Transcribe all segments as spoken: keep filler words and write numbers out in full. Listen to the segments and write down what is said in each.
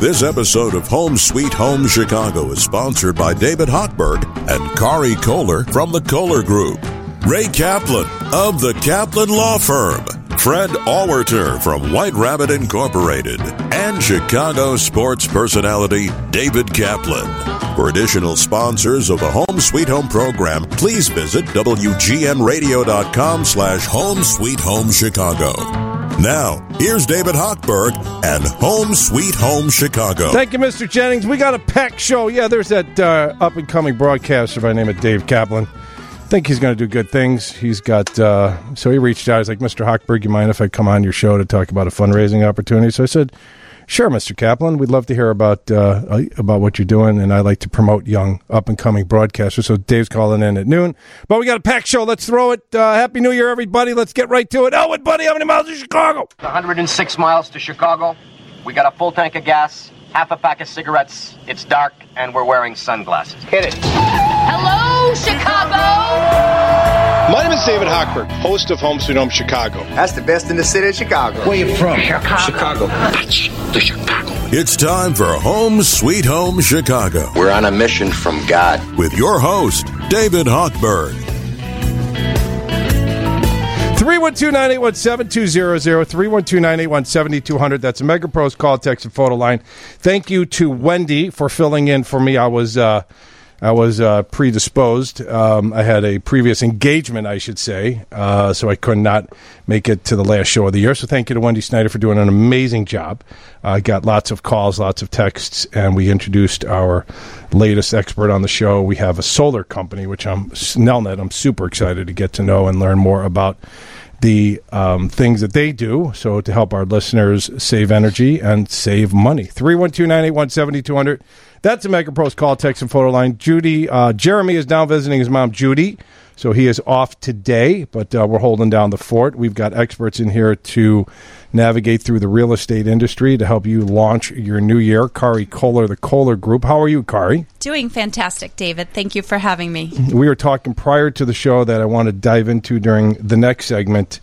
This episode of Home Sweet Home Chicago is sponsored by David Hochberg and Kari Kohler from the Kohler Group, Ray Kaplan of the Kaplan Law Firm, Fred AuWerter from White Rabbit Incorporated, and Chicago sports personality David Kaplan. For additional sponsors of the Home Sweet Home program, please visit W G N radio dot com slash Home Sweet Home Chicago. Now, here's David Hochberg and Home Sweet Home Chicago. Thank you, Mister Jennings. We got a packed show. Yeah, there's that uh, up-and-coming broadcaster by the name of Dave Kaplan. I think he's going to do good things. He's got, uh, so he reached out. He's like, Mister Hochberg, you mind if I come on your show to talk about a fundraising opportunity? So I said, sure, Mister Kaplan. We'd love to hear about uh, about what you're doing, and I like to promote young, up-and-coming broadcasters. So Dave's calling in at noon. But we got a packed show. Let's throw it. Uh, Happy New Year, everybody. Let's get right to it. Elwood, buddy, how many miles to Chicago? one hundred six miles to Chicago. We got a full tank of gas, half a pack of cigarettes. It's dark, and we're wearing sunglasses. Hit it. Hello, Chicago. My name is David Hochberg, host of Home Sweet Home Chicago. That's the best in the city of Chicago. Where you from? Chicago. Chicago. To Chicago. It's time for Home Sweet Home Chicago. We're on a mission from God. With your host, David Hochberg. three one two, nine eight one, seven two zero zero, three one two, nine eight one, seven two zero zero. That's a MegaPros call, text, and photo line. Thank you to Wendy for filling in for me. I was uh, I was uh, predisposed. Um, I had a previous engagement, I should say, uh, so I could not make it to the last show of the year. So thank you to Wendy Snyder for doing an amazing job. I uh, got lots of calls, lots of texts, and we introduced our latest expert on the show. We have a solar company, which I'm Nelnet. I'm super excited to get to know and learn more about the um, things that they do, so to help our listeners save energy and save money. three one two, nine eight one, seven two zero zero. That's a MegaPros call, text, and photo line. Judy, uh, Jeremy is down visiting his mom, Judy, so he is off today, but uh, we're holding down the fort. We've got experts in here to navigate through the real estate industry to help you launch your new year. Kari Kohler, the Kohler Group. How are you, Kari? Doing fantastic, David. Thank you for having me. We were talking prior to the show that I want to dive into during the next segment.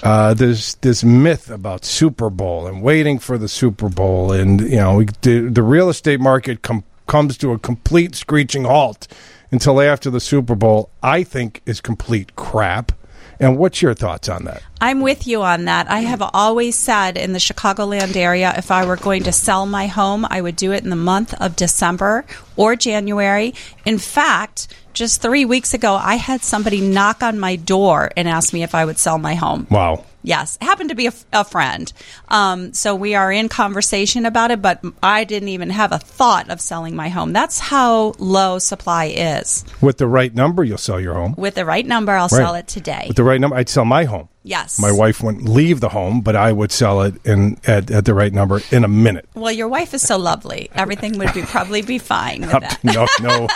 Uh, there's this myth about Super Bowl and waiting for the Super Bowl. And, you know, we, the, the real estate market com- comes to a complete screeching halt until after the Super Bowl, I think, is complete crap. And what's your thoughts on that? I'm with you on that. I have always said in the Chicagoland area, if I were going to sell my home, I would do it in the month of December or January. In fact, just three weeks ago, I had somebody knock on my door and ask me if I would sell my home. Wow. Yes. It happened to be a, a friend. Um, so we are in conversation about it, but I didn't even have a thought of selling my home. That's how low supply is. With the right number, you'll sell your home. With the right number, I'll right. sell it today. With the right number, I'd sell my home. Yes. My wife wouldn't leave the home, but I would sell it in at, at the right number in a minute. Well, your wife is so lovely. Everything would be probably be fine with that. No, no,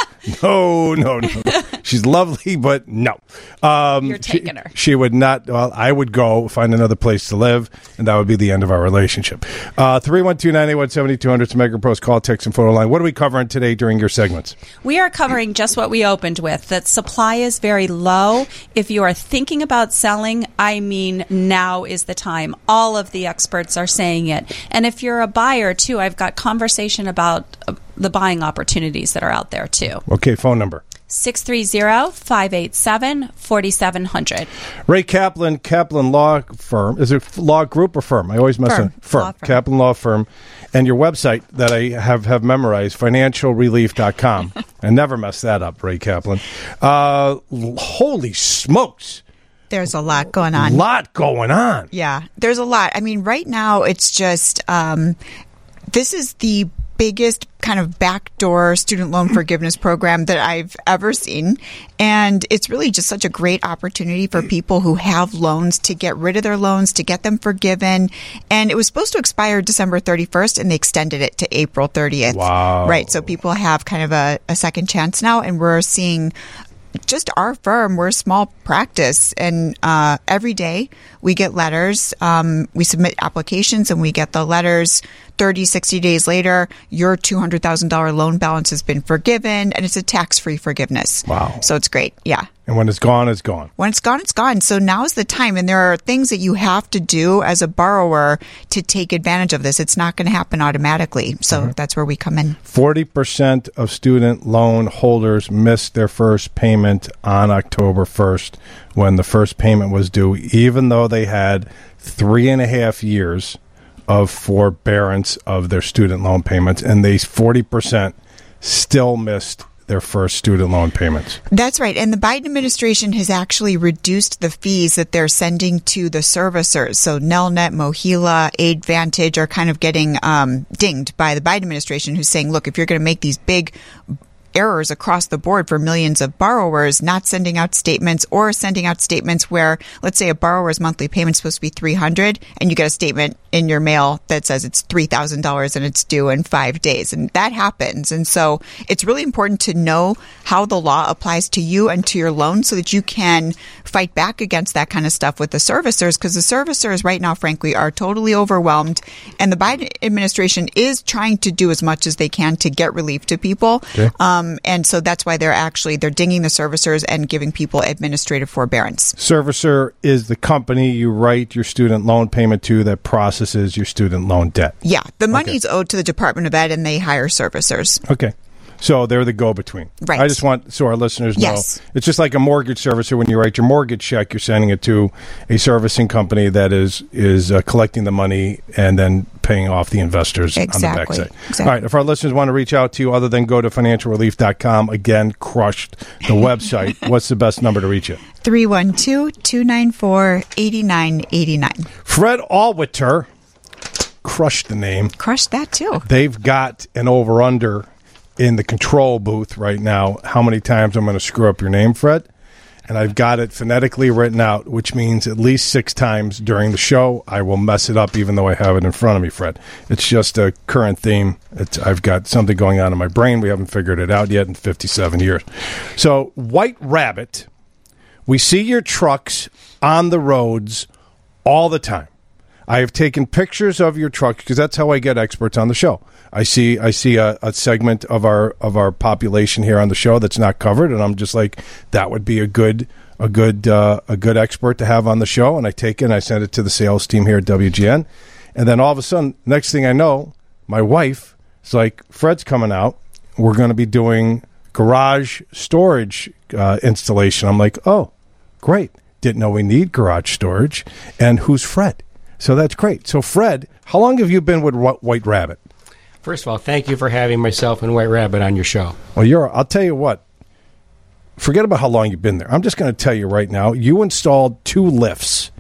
no, no, no. She's lovely, but no. Um, You're taking she, her. She would not. Well, I would go find another place to live, and that would be the end of our relationship. Uh, three one two, nine eight one, seven two zero zero. It's MegaPros call, text, and photo line. What are we covering today during your segments? We are covering just what we opened with, that supply is very low. If you are thinking about selling, I mean, now is the time. All of the experts are saying it. And if you're a buyer, too, I've got conversation about the buying opportunities that are out there, too. Okay, phone number. six three zero, five eight seven, four seven zero zero. Ray Kaplan, Kaplan Law Firm. Is it law group or firm? I always mess up. Firm. Law firm. Kaplan Law Firm. And your website that I have, have memorized, financial relief dot com. I never mess that up, Ray Kaplan. Uh, holy smokes. There's a lot going on. A lot going on. Yeah, there's a lot. I mean, right now, it's just, um, this is the biggest kind of backdoor student loan forgiveness program that I've ever seen. And it's really just such a great opportunity for people who have loans to get rid of their loans, to get them forgiven. And it was supposed to expire December thirty-first, and they extended it to April thirtieth. Wow. Right. So people have kind of a, a second chance now, and we're seeing just our firm, we're a small practice, and uh, every day we get letters. Um, we submit applications and we get the letters thirty, sixty days later, your two hundred thousand dollars loan balance has been forgiven, and it's a tax-free forgiveness. Wow. So it's great. Yeah. And when it's gone, it's gone. When it's gone, it's gone. So now is the time. And there are things that you have to do as a borrower to take advantage of this. It's not going to happen automatically. So mm-hmm. that's where we come in. forty percent of student loan holders missed their first payment on October first when the first payment was due, even though they had three and a half years of forbearance of their student loan payments. And they forty percent still missed their first student loan payments. That's right. And the Biden administration has actually reduced the fees that they're sending to the servicers. So Nelnet, MoHeLa, AidVantage are kind of getting um, dinged by the Biden administration, who's saying, look, if you're going to make these big errors across the board for millions of borrowers, not sending out statements or sending out statements where, let's say, a borrower's monthly payment's supposed to be three hundred dollars and you get a statement in your mail that says it's three thousand dollars and it's due in five days. And that happens. And so it's really important to know how the law applies to you and to your loan so that you can fight back against that kind of stuff with the servicers, because the servicers right now, frankly, are totally overwhelmed. And the Biden administration is trying to do as much as they can to get relief to people. Okay. Um, Um, and so that's why they're actually, they're dinging the servicers and giving people administrative forbearance. Servicer is the company you write your student loan payment to that processes your student loan debt. Yeah. The money's okay. owed to the Department of Ed, and they hire servicers. Okay. So they're the go-between. Right. I just want, so our listeners know, yes. It's just like a mortgage servicer. When you write your mortgage check, you're sending it to a servicing company that is is uh, collecting the money and then paying off the investors exactly. on the backside. Exactly. All right, if our listeners want to reach out to you, other than go to financial relief dot com, again, crushed the website. What's the best number to reach you? three one two, two nine four, eight nine eight nine. Fred AuWerter, crushed the name. Crushed that, too. They've got an over-under in the control booth right now, how many times I'm going to screw up your name, Fred. And I've got it phonetically written out, which means at least six times during the show I will mess it up, even though I have it in front of me, Fred. It's just a current theme. It's, I've got something going on in my brain. We haven't figured it out yet in fifty-seven years. So, White Rabbit, we see your trucks on the roads all the time. I have taken pictures of your trucks because that's how I get experts on the show. I see I see a, a segment of our of our population here on the show that's not covered, and I'm just like, that would be a good a good uh, a good expert to have on the show. And I take it and I send it to the sales team here at W G N, and then all of a sudden, next thing I know, my wife is like, Fred's coming out. We're going to be doing garage storage uh, installation. I'm like, oh, great! Didn't know we need garage storage. And who's Fred? So that's great. So, Fred, how long have you been with White Rabbit? First of all, thank you for having myself and White Rabbit on your show. Well, you're, I'll tell you what. Forget about how long you've been there. I'm just going to tell you right now, you installed two lifts,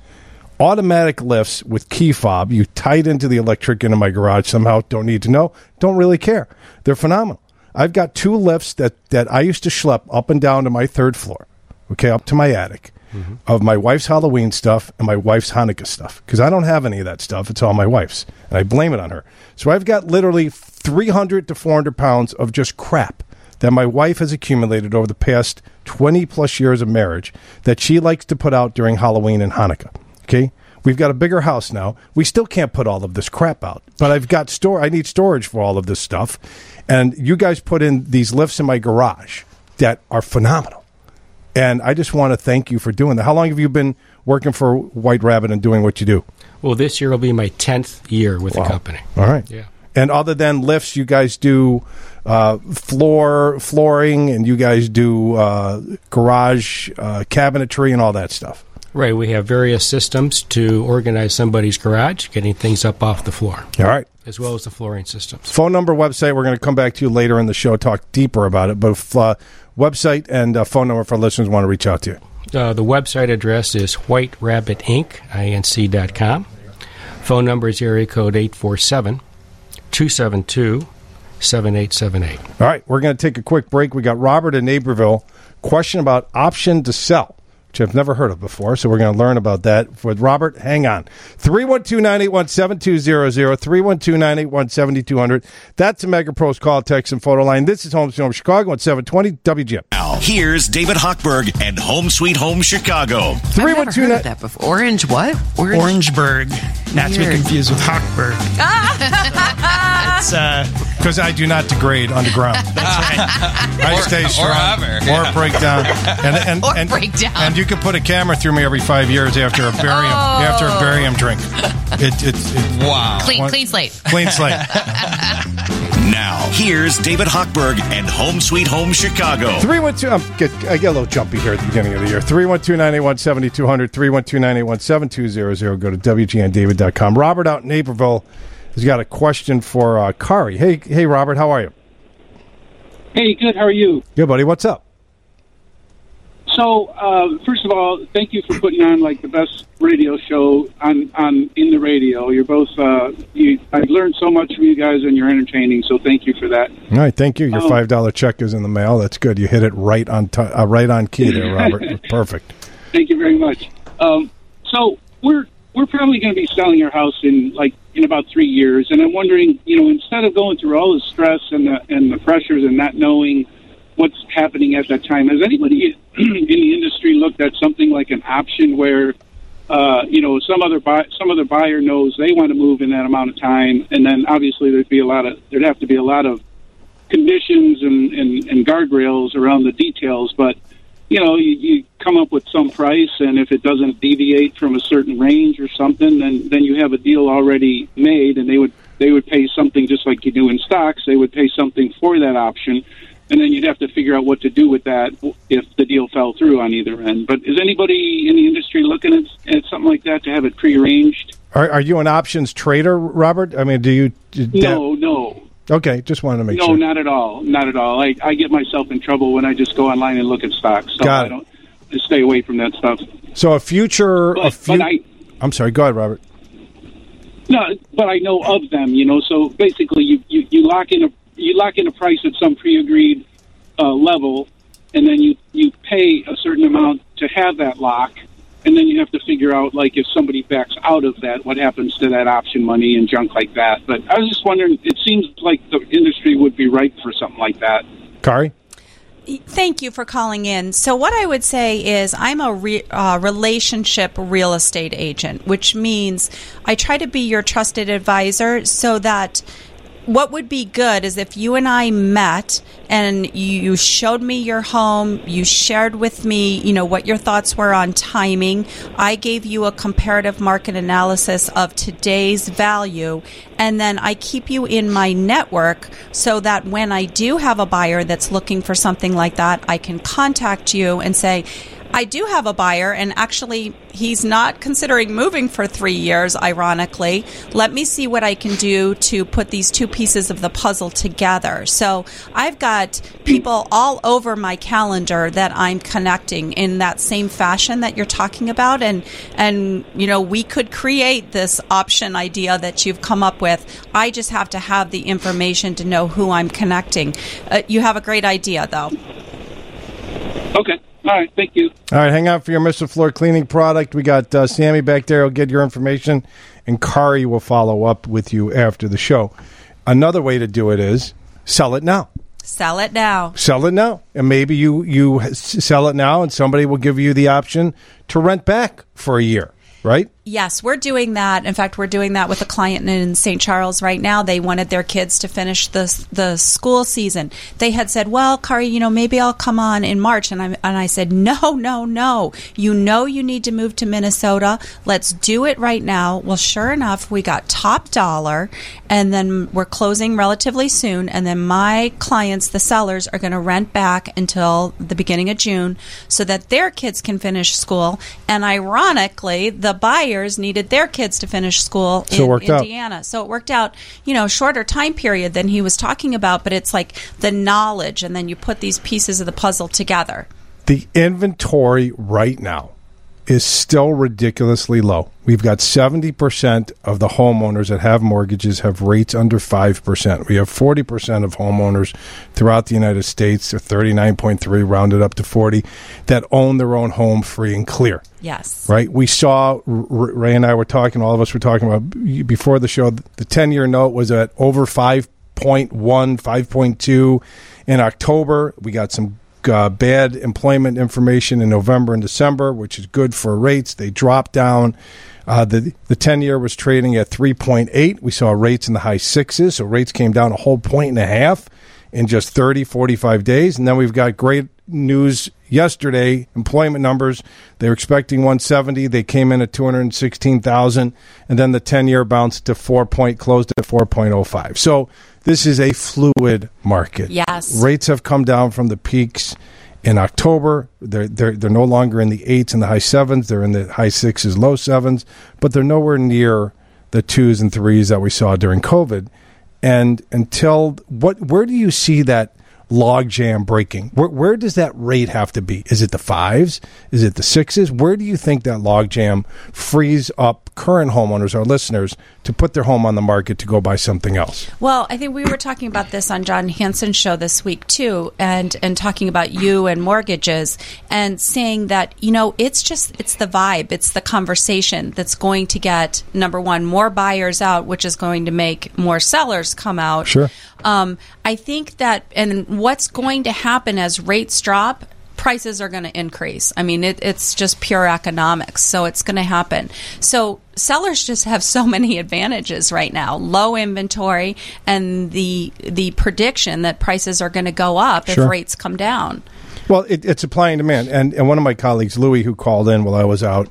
automatic lifts with key fob. You tied into the electric into my garage somehow. Don't need to know. Don't really care. They're phenomenal. I've got two lifts that, that I used to schlep up and down to my third floor, okay, up to my attic. Mm-hmm. Of my wife's Halloween stuff and my wife's Hanukkah stuff, because I don't have any of that stuff. It's all my wife's, and I blame it on her. So I've got literally three hundred to four hundred pounds of just crap that my wife has accumulated over the past twenty plus years of marriage that she likes to put out during Halloween and Hanukkah. Okay, we've got a bigger house now. We still can't put all of this crap out, but I've got store. I need storage for all of this stuff, and you guys put in these lifts in my garage that are phenomenal. And I just want to thank you for doing that. How long have you been working for White Rabbit and doing what you do? Well, this year will be my tenth year with wow. the company. All right. Yeah. And other than lifts, you guys do uh, floor flooring, and you guys do uh, garage uh, cabinetry and all that stuff. Right. We have various systems to organize somebody's garage, getting things up off the floor. All right. As well as the flooring systems. Phone number, website. We're going to come back to you later in the show, talk deeper about it. But if, uh, website and uh, phone number for listeners want to reach out to you. Uh, the website address is white rabbit inc dot com. Phone number is area code eight four seven, two seven two, seven eight seven eight. All right. We're going to take a quick break. We got Robert in Naperville. Question about option to sell, which I've never heard of before, so we're going to learn about that with Robert. Hang on. three one two, nine eight one, seven two zero zero, three one two, nine eight one, seven two zero zero. That's a MegaPros call, text, and photo line. This is Home Sweet Home Chicago at seven twenty W G N. Now, here's David Hochberg and Home Sweet Home Chicago. three one two nine- I've never heard of that before. Orange what? Orange- Orangeburg. Not to be confused with Hochberg. That's because uh, I do not degrade underground. That's right. I or, stay strong or, hover, yeah. or break down. And, and, or and, break down. And you can put a camera through me every five years after a barium oh. after a barium drink. It, it, it, wow. Clean, one, clean slate. Clean slate. Now, here's David Hochberg and Home Sweet Home Chicago. three one two, um, get, I get a little jumpy here at the beginning of the year. three one two, nine eight one, seven two zero zero, three one two, nine eight one, seven two zero zero. Go to W G N David dot com. Robert out in Naperville has got a question for uh, Kari. Hey, hey, Robert, how are you? Hey, good. How are you? Good, buddy. What's up? So, uh, first of all, thank you for putting on like the best radio show on, on in the radio. You're both. Uh, you, I've learned so much from you guys, and you're entertaining. So, thank you for that. All right, thank you. Your um, five dollar check is in the mail. That's good. You hit it right on t- uh, right on key there, Robert. Perfect. Thank you very much. Um, so we're we're probably going to be selling our house in like in about three years, and I'm wondering, you know, instead of going through all the stress and the and the pressures and not knowing what's happening at that time, has anybody in the industry looked at something like an option where, uh, you know, some other buy, some other buyer knows they want to move in that amount of time, and then obviously there'd be a lot of there'd have to be a lot of conditions and, and, and guardrails around the details, but you know, you, you come up with some price, and if it doesn't deviate from a certain range or something, then then you have a deal already made, and they would they would pay something just like you do in stocks. They would pay something for that option. And then you'd have to figure out what to do with that if the deal fell through on either end. But is anybody in the industry looking at, at something like that to have it prearranged? Are, are you an options trader, Robert? I mean, do you? Do no, that... no. Okay, just wanted to make no, sure. No, not at all. Not at all. I, I get myself in trouble when I just go online and look at stocks. So Got it. I don't I stay away from that stuff. So a future. But, a fu- but I, I'm sorry. Go ahead, Robert. No, but I know of them. You know, so basically, you you, you lock in a. You lock in a price at some pre-agreed uh, level, and then you, you pay a certain amount to have that lock, and then you have to figure out, like, if somebody backs out of that, what happens to that option money and junk like that. But I was just wondering, it seems like the industry would be ripe for something like that. Kari? Thank you for calling in. So what I would say is I'm a re, uh, relationship real estate agent, which means I try to be your trusted advisor so that what would be good is if you and I met and you showed me your home, you shared with me, you know, what your thoughts were on timing. I gave you a comparative market analysis of today's value, and then I keep you in my network so that when I do have a buyer that's looking for something like that, I can contact you and say, I do have a buyer, and actually he's not considering moving for three years, ironically. Let me see what I can do to put these two pieces of the puzzle together. So I've got people all over my calendar that I'm connecting in that same fashion that you're talking about. And, and you know, we could create this option idea that you've come up with. I just have to have the information to know who I'm connecting. Uh, you have a great idea, though. Okay. All right, thank you. All right, hang out for your Mister Floor cleaning product. We got uh, Sammy back there. He'll get your information, and Kari will follow up with you after the show. Another way to do it is sell it now. Sell it now. Sell it now. And maybe you, you sell it now, and somebody will give you the option to rent back for a year, right? Yes, we're doing that. In fact, we're doing that with a client in Saint Charles right now. They wanted their kids to finish the the school season. They had said, well, Kari, you know, maybe I'll come on in March. And I and I said, no, no, no. You know you need to move to Minnesota. Let's do it right now. Well, sure enough, we got top dollar, and then we're closing relatively soon. And then my clients, the sellers, are going to rent back until the beginning of June so that their kids can finish school. And ironically, the buyer needed their kids to finish school in so Indiana. Out. So it worked out, you know, shorter time period than he was talking about, but it's like the knowledge, and then you put these pieces of the puzzle together. The inventory right now is still ridiculously low. We've got seventy percent of the homeowners that have mortgages have rates under five percent. We have forty percent of homeowners throughout the United States, they're thirty-nine point three rounded up to forty, that own their own home free and clear. Yes. Right? We saw, Ray and I were talking, all of us were talking about before the show, the ten-year note was at over five point one, five point two in October. We got some uh, bad employment information in November and December, which is good for rates. They dropped down. Uh, the the ten-year was trading at three point eight. We saw rates in the high sixes, so rates came down a whole point and a half in just thirty, forty-five days. And then we've got great news yesterday, employment numbers. They were expecting one seventy. They came in at two hundred sixteen thousand. And then the ten-year bounced to four point, closed at four point oh five. So this is a fluid market. Yes. Rates have come down from the peaks in October. They're, they're, they're no longer in the eights and the high sevens. They're in the high sixes, low sevens. But they're nowhere near the twos and threes that we saw during COVID. And until what? Where do you see that logjam breaking? Where, where does that rate have to be? Is it the fives? Is it the sixes? Where do you think that logjam frees up current homeowners or listeners to put their home on the market to go buy something else? Well, I think we were talking about this on John Hansen's show this week too, and and talking about you and mortgages, and saying that, you know, it's just it's the vibe, it's the conversation that's going to get, number one, more buyers out, which is going to make more sellers come out. Sure. Um, I think that, and what's going to happen as rates drop, prices are going to increase. I mean, it, it's just pure economics, so it's going to happen. So sellers just have so many advantages right now. Low inventory and the the prediction that prices are going to go up if sure. rates come down. Well, it, it's supply and demand. And, and one of my colleagues, Louie, who called in while I was out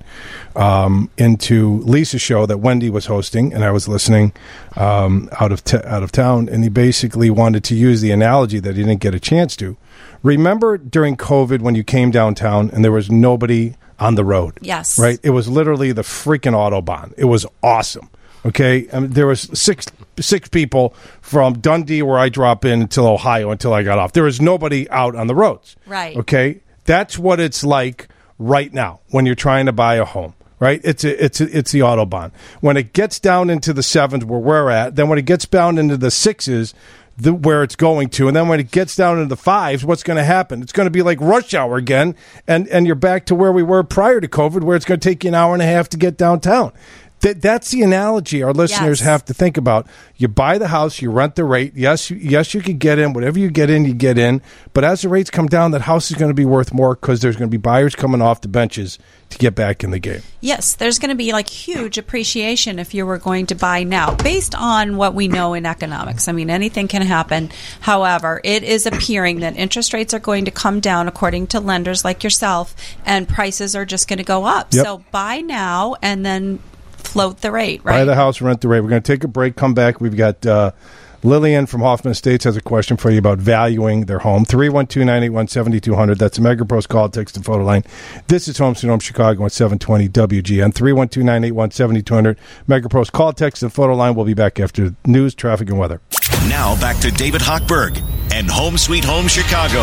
um, into Lisa's show that Wendy was hosting, and I was listening um, out of t- out of town, and he basically wanted to use the analogy that he didn't get a chance to. Remember during COVID when you came downtown and there was nobody on the road? Yes. Right? It was literally the freaking Autobahn. It was awesome. Okay? I mean, there was six... six people from Dundee, where I drop in, until Ohio, until I got off. There is nobody out on the roads. Right. Okay? That's what it's like right now when you're trying to buy a home, right? It's a, it's a, it's the Autobahn. When it gets down into the sevens where we're at, then when it gets down into the sixes, the, where it's going to, and then when it gets down into the fives, what's going to happen? It's going to be like rush hour again, and, and you're back to where we were prior to COVID, where it's going to take you an hour and a half to get downtown. That that's the analogy our listeners yes. have to think about. You buy the house, you rent the rate. Yes, you, yes, you could get in. Whatever you get in, you get in. But as the rates come down, that house is going to be worth more because there's going to be buyers coming off the benches to get back in the game. Yes, there's going to be like huge appreciation if you were going to buy now, based on what we know in economics. I mean, anything can happen. However, it is appearing that interest rates are going to come down, according to lenders like yourself, and prices are just going to go up. Yep. So buy now and then float the rate, right? Buy the house, rent the rate. We're going to take a break, come back. We've got uh, Lillian from Hoffman Estates has a question for you about valuing their home. three one two, nine eight one, seven two zero zero. That's a MegaPros call, text, and photo line. This is Home Sweet Home Chicago at seven twenty W G N. three one two, nine eight one, seven two zero zero. MegaPros call, text, and photo line. We'll be back after news, traffic, and weather. Now back to David Hochberg and Home Sweet Home Chicago.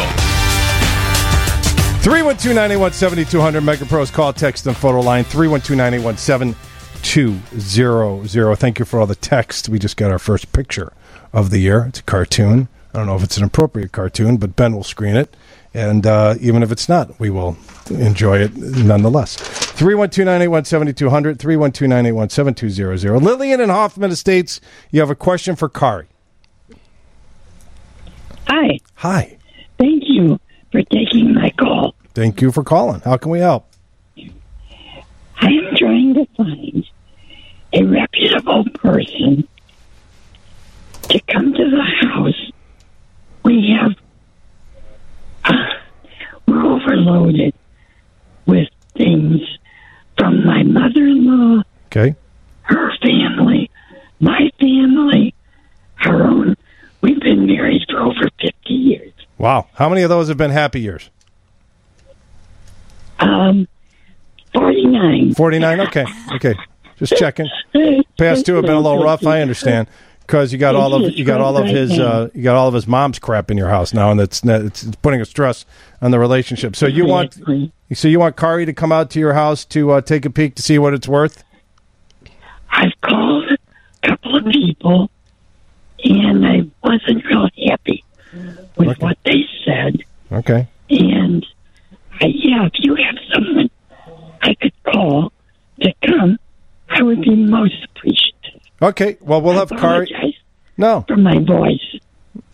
three one two, nine eight one, seven two zero zero. MegaPros call, text, and photo line. three one two, nine eight one, seven two zero zero. Thank you for all the text. We just got our first picture of the year. It's a cartoon. I don't know if it's an appropriate cartoon, but Ben will screen it. And uh, even if it's not, we will enjoy it nonetheless. three one two, nine eight one, seven two zero zero. three one two, nine eight one, seven two zero zero. Lillian in Hoffman Estates, you have a question for Kari. Hi. Hi. Thank you for taking my call. Thank you for calling. How can we help? I am trying to find a reputable person to come to the house. We have, uh, we're overloaded with things from my mother-in-law, okay, her family, my family, her own. We've been married for over fifty years. Wow. How many of those have been happy years? Um... forty-nine. forty-nine? Okay. Okay. Just checking. Past two have been a little rough, I understand, because you got all of you got all of his uh, you got all of his mom's crap in your house now, and it's it's putting a stress on the relationship. So you want so you want Kari to come out to your house to uh, take a peek to see what it's worth? I've called a couple of people, and I wasn't real happy with okay. what they said. Okay. And I, yeah, if you have someone I could call to come, I would be most appreciative. Okay, well, we'll I have Kari. No, for my voice.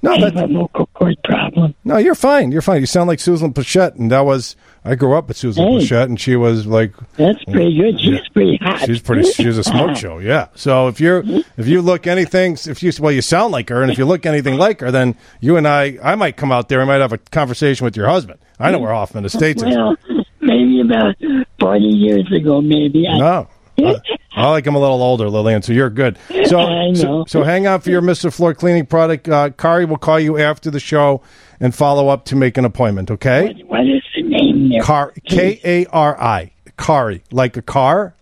No, that's a local court problem. No, you're fine. You're fine. You sound like Susan Pichette, and that was I grew up with Susan hey, Pichette, and she was like that's pretty good. She's yeah, pretty hot. She's pretty. She's a smoke show. Yeah. So if you're if you look anything, if you well, you sound like her, and if you look anything like her, then you and I, I might come out there. I might have a conversation with your husband. I know where Hoffman Estates is. Well, maybe about forty years ago, maybe. I- no. I, I like him a little older, Lillian, so you're good. So, I know. so, so hang on for your Mister Floor Cleaning product. Uh, Kari will call you after the show and follow up to make an appointment, okay? What, what is the name there? Kari, K A R I, Kari, like a car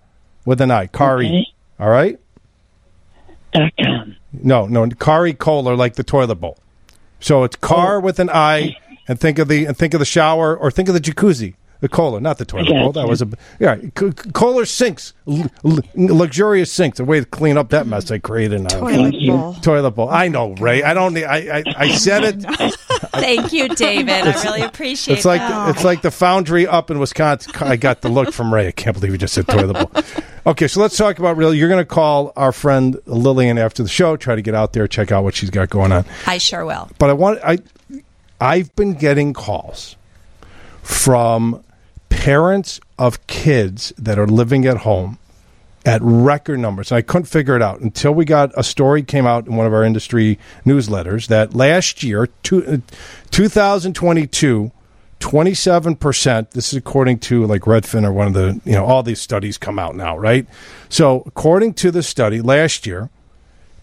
with an I, Kari, okay. All right? Dot com. No, no, Kari Kohler, like the toilet bowl. So it's car oh. with an I, and think of the and think of the shower, or think of the jacuzzi. The Kohler, not the toilet bowl. That was a yeah. Kohler sinks, l- l- luxurious sinks. A way to clean up that mess I created. Now. Toilet bowl. Toilet bowl. I know, Ray. I don't. I I, I said it. Thank you, David. I really appreciate. It's like that. It's like the foundry up in Wisconsin. I got the look from Ray. I can't believe he just said toilet bowl. Okay, so let's talk about really. You're going to call our friend Lillian after the show. Try to get out there, check out what she's got going on. I sure will. But I want. I I've been getting calls from parents of kids that are living at home at record numbers. And I couldn't figure it out until we got a story came out in one of our industry newsletters that last year, two, uh, twenty twenty-two, twenty-seven percent, this is according to like Redfin or one of the, you know, all these studies come out now, right? So according to the study last year,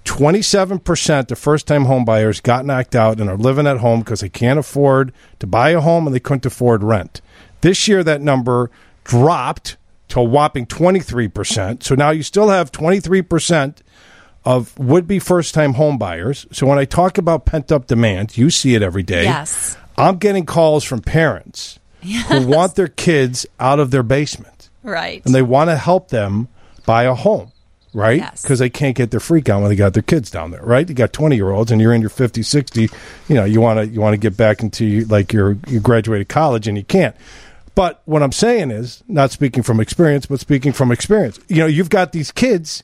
twenty-seven percent of first-time home buyers got knocked out and are living at home because they can't afford to buy a home and they couldn't afford rent. This year, that number dropped to a whopping twenty-three percent. So now you still have twenty-three percent of would-be first-time home buyers. So when I talk about pent-up demand, you see it every day. Yes. I'm getting calls from parents yes. who want their kids out of their basement. Right. And they want to help them buy a home, right? Because yes. they can't get their freak on when they got their kids down there, right? You got twenty-year-olds and you're in your fifty, sixty, you know, you want to you want to get back into like your you graduated college and you can't. But what I'm saying is, not speaking from experience, but speaking from experience. You know, you've got these kids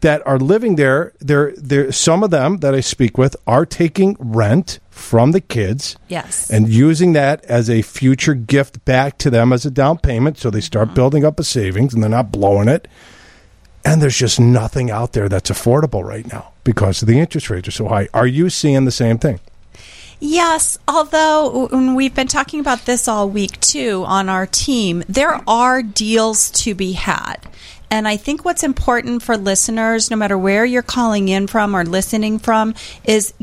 that are living there. They're, they're, some of them that I speak with are taking rent from the kids yes. and using that as a future gift back to them as a down payment, so they start mm-hmm. building up a savings and they're not blowing it. And there's just nothing out there that's affordable right now because the interest rates are so high. Are you seeing the same thing? Yes, although we've been talking about this all week, too, on our team. There are deals to be had. And I think what's important for listeners, no matter where you're calling in from or listening from, is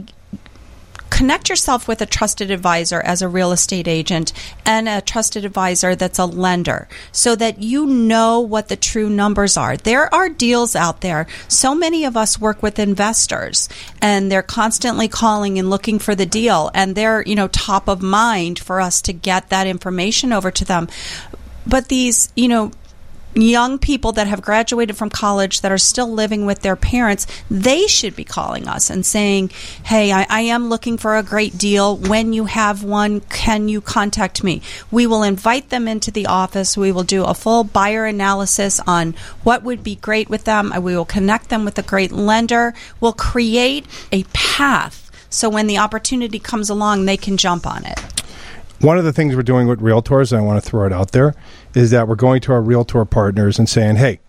connect yourself with a trusted advisor as a real estate agent and a trusted advisor that's a lender so that you know what the true numbers are. There are deals out there. So many of us work with investors and they're constantly calling and looking for the deal and they're, you know, top of mind for us to get that information over to them. But these, you know, young people that have graduated from college that are still living with their parents, they should be calling us and saying, hey, I, I am looking for a great deal. When you have one, can you contact me? We will invite them into the office. We will do a full buyer analysis on what would be great with them. We will connect them with a great lender. We'll create a path so when the opportunity comes along, they can jump on it. One of the things we're doing with realtors, and I want to throw it out there, is that we're going to our realtor partners and saying, hey,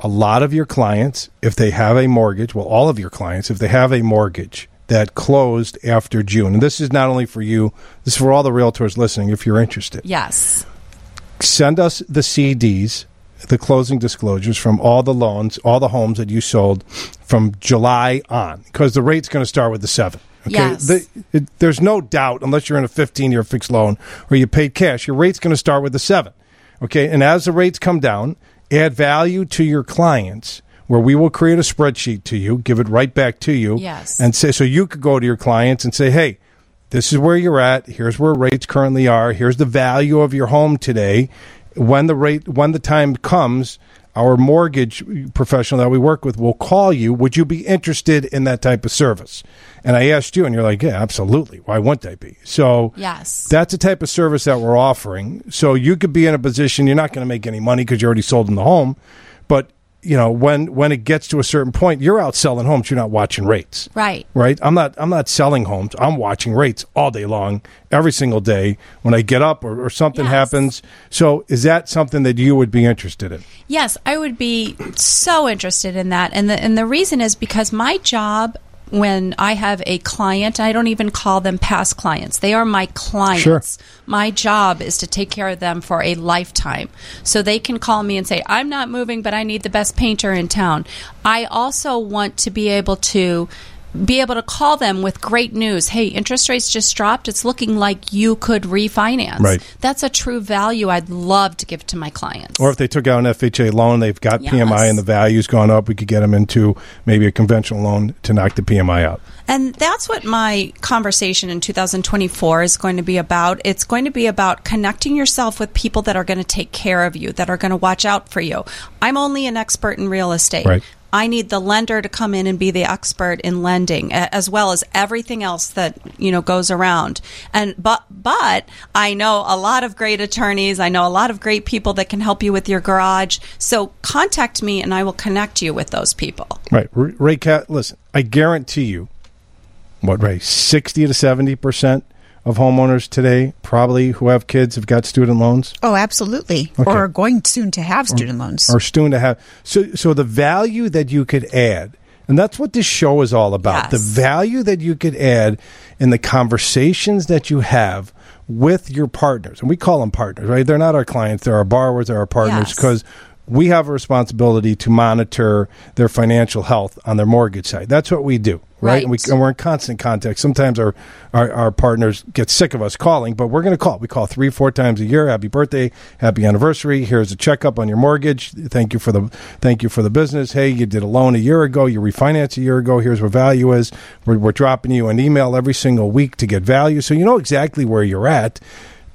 a lot of your clients, if they have a mortgage, well, all of your clients, if they have a mortgage that closed after June, and this is not only for you, this is for all the realtors listening, if you're interested. Yes. Send us the C Ds, the closing disclosures from all the loans, all the homes that you sold from July on, because the rate's going to start with the seven. Okay, yes. the, it, there's no doubt, unless you're in a fifteen-year fixed loan or you paid cash, your rate's going to start with the seven. Okay, and as the rates come down, add value to your clients, where we will create a spreadsheet to you, give it right back to you, yes. and say so you could go to your clients and say, hey, this is where you're at. Here's where rates currently are. Here's the value of your home today. When the rate, when the time comes, our mortgage professional that we work with will call you. Would you be interested in that type of service? And I asked you, and you're like, yeah, absolutely. Why wouldn't I be? So yes. that's the type of service that we're offering. So you could be in a position, you're not going to make any money because you already sold in the home, but you know, when when it gets to a certain point, you're out selling homes. You're not watching rates. Right. Right. I'm not I'm not selling homes. I'm watching rates all day long, every single day when I get up or, or something yes. happens. So is that something that you would be interested in? Yes, I would be so interested in that. And the, and the reason is because my job, when I have a client, I don't even call them past clients. They are my clients. Sure. My job is to take care of them for a lifetime. So they can call me and say, I'm not moving, but I need the best painter in town. I also want to be able to be able to call them with great news. Hey, interest rates just dropped. It's looking like you could refinance. Right. That's a true value I'd love to give to my clients. Or if they took out an F H A loan, they've got yes. P M I and the value's gone up, we could get them into maybe a conventional loan to knock the P M I out. And that's what my conversation in two thousand twenty-four is going to be about. It's going to be about connecting yourself with people that are going to take care of you, that are going to watch out for you. I'm only an expert in real estate. Right. I need the lender to come in and be the expert in lending, as well as everything else that, you know, goes around. And but but I know a lot of great attorneys. I know a lot of great people that can help you with your garage. So contact me, and I will connect you with those people. Right, Ray. Kat, listen, I guarantee you, what Ray, sixty to seventy percent of homeowners today, probably who have kids, have got student loans? Oh, absolutely. Okay. Or are going soon to have student or, loans. Or soon to have. So so the value that you could add, and that's what this show is all about, yes. the value that you could add in the conversations that you have with your partners. And we call them partners, right? They're not our clients. They're our borrowers. They're our partners because yes. we have a responsibility to monitor their financial health on their mortgage side. That's what we do. Right, and, we, and we're in constant contact. Sometimes our, our, our partners get sick of us calling, but we're going to call. We call three, four times a year. Happy birthday, happy anniversary. Here's a checkup on your mortgage. Thank you for the thank you for the business. Hey, you did a loan a year ago. You refinanced a year ago. Here's where value is. We're, we're dropping you an email every single week to get value, so you know exactly where you're at.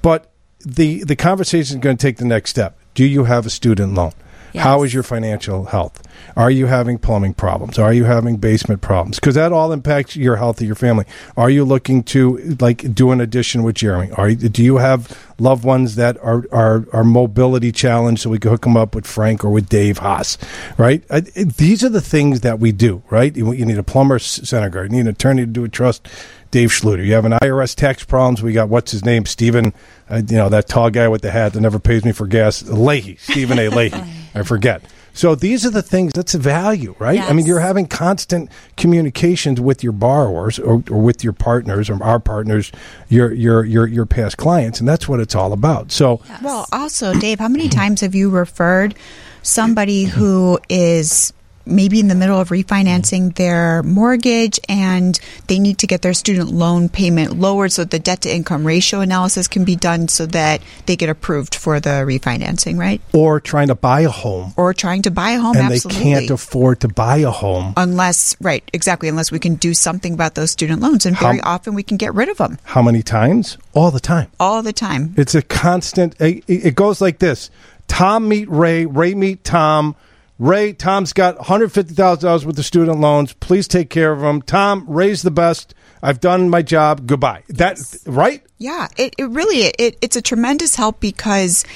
But the the conversation is going to take the next step. Do you have a student loan? Yes. How is your financial health? Are you having plumbing problems? Are you having basement problems? Because that all impacts your health of your family. Are you looking to like do an addition with Jeremy? Are you, do you have loved ones that are, are, are mobility challenged so we can hook them up with Frank or with Dave Haas, right? I, it, these are the things that we do, right? You, you need a plumber, center guard. You need an attorney to do a trust, Dave Schluter. You have an I R S tax problems. We got, what's his name, Stephen, uh, you know, that tall guy with the hat that never pays me for gas, Leahy, Stephen A. Leahy. I forget. So these are the things, that's a value, right? Yes. I mean, you're having constant communications with your borrowers or, or with your partners or our partners, your your your your past clients, and that's what it's all about. So, yes. Well, also, Dave, how many times have you referred somebody who is maybe in the middle of refinancing their mortgage and they need to get their student loan payment lowered so the debt-to-income ratio analysis can be done so that they get approved for the refinancing, right? Or trying to buy a home. Or trying to buy a home, and absolutely. And they can't afford to buy a home. Unless, right, exactly, unless we can do something about those student loans. And how, very often we can get rid of them. How many times? All the time. All the time. It's a constant, it goes like this. Tom meet Ray, Ray meet Tom, Ray, Tom's got one hundred fifty thousand dollars worth of student loans. Please take care of them. Tom, Ray's the best. I've done my job. Goodbye. That yes. right? Yeah. It, it really it it's a tremendous help because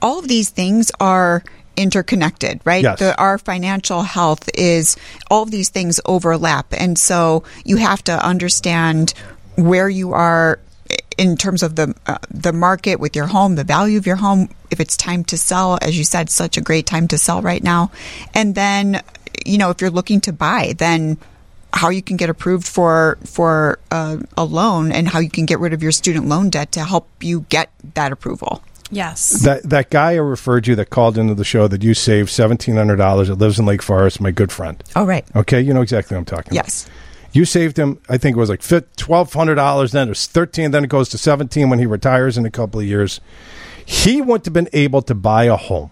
all of these things are interconnected, right? Yes. The, our financial health is all of these things overlap, and so you have to understand where you are in terms of the uh, the market with your home, the value of your home, if it's time to sell, as you said, such a great time to sell right now. And then, you know, if you're looking to buy, then how you can get approved for for uh, a loan and how you can get rid of your student loan debt to help you get that approval. Yes. That that guy I referred you that called into the show that you saved seventeen hundred dollars, that lives in Lake Forest, my good friend. Oh, right. Okay, you know exactly what I'm talking yes. about. Yes. You saved him, I think it was like twelve hundred dollars, then it was thirteen hundred dollars, then it goes to seventeen hundred dollars when he retires in a couple of years. He wouldn't have been able to buy a home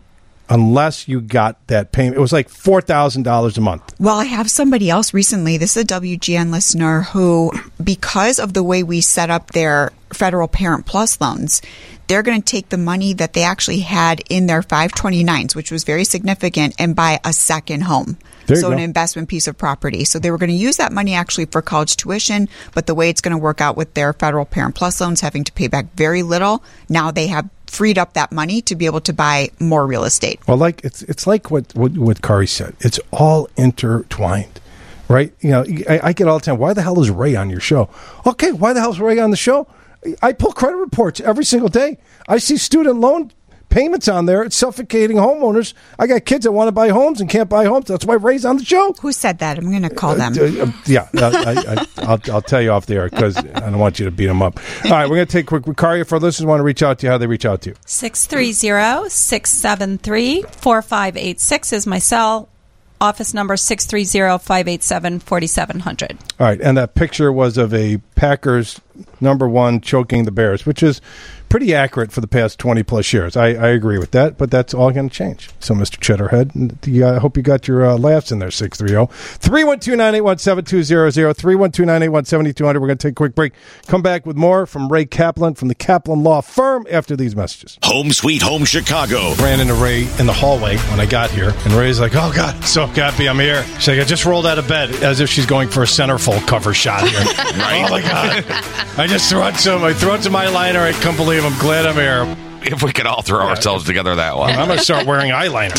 unless you got that payment. It was like four thousand dollars a month. Well, I have somebody else recently, this is a W G N listener, who, because of the way we set up their Federal Parent Plus loans, they're going to take the money that they actually had in their five twenty-nines, which was very significant, and buy a second home. So go. An investment piece of property. So they were going to use that money actually for college tuition, but the way it's going to work out with their federal Parent Plus loans having to pay back very little, now they have freed up that money to be able to buy more real estate. Well, like it's it's like what, what, what Kari said. It's all intertwined, right? You know, I, I get all the time, why the hell is Ray on your show? Okay, why the hell is Ray on the show? I pull credit reports every single day. I see student loan payments on there. It's suffocating homeowners. I got kids that want to buy homes and can't buy homes. That's why Ray's on the show. Who said that? I'm going to call them. Uh, uh, yeah, I, I, I'll, I'll tell you off the air because I don't want you to beat them up. All right, we're going to take a quick. Kari, if our listeners want to reach out to you, how do they reach out to you? six three zero, six seven three, four five eight six is my cell. Office number six three zero, five eight seven, four seven zero zero. All right, and that picture was of a Packers number one choking the Bears, which is pretty accurate for the past twenty-plus years. I, I agree with that, but that's all going to change. So, Mister Cheddarhead, I hope you got your uh, laughs in there, six three zero, three one two, nine eight one, seven two zero zero, three one two, nine eight one, seven two zero zero. We're going to take a quick break. Come back with more from Ray Kaplan from the Kaplan Law Firm after these messages. Home Sweet Home Chicago. Ran into Ray in the hallway when I got here, and Ray's like, oh, God, so happy I'm here. She's like, I just rolled out of bed, as if she's going for a centerfold cover shot here. Right? Oh, my God. I just threw out some, I threw out some eyeliner. I can't believe I'm glad I'm here. If we could all throw yeah. ourselves together that way. I'm going to start wearing eyeliner.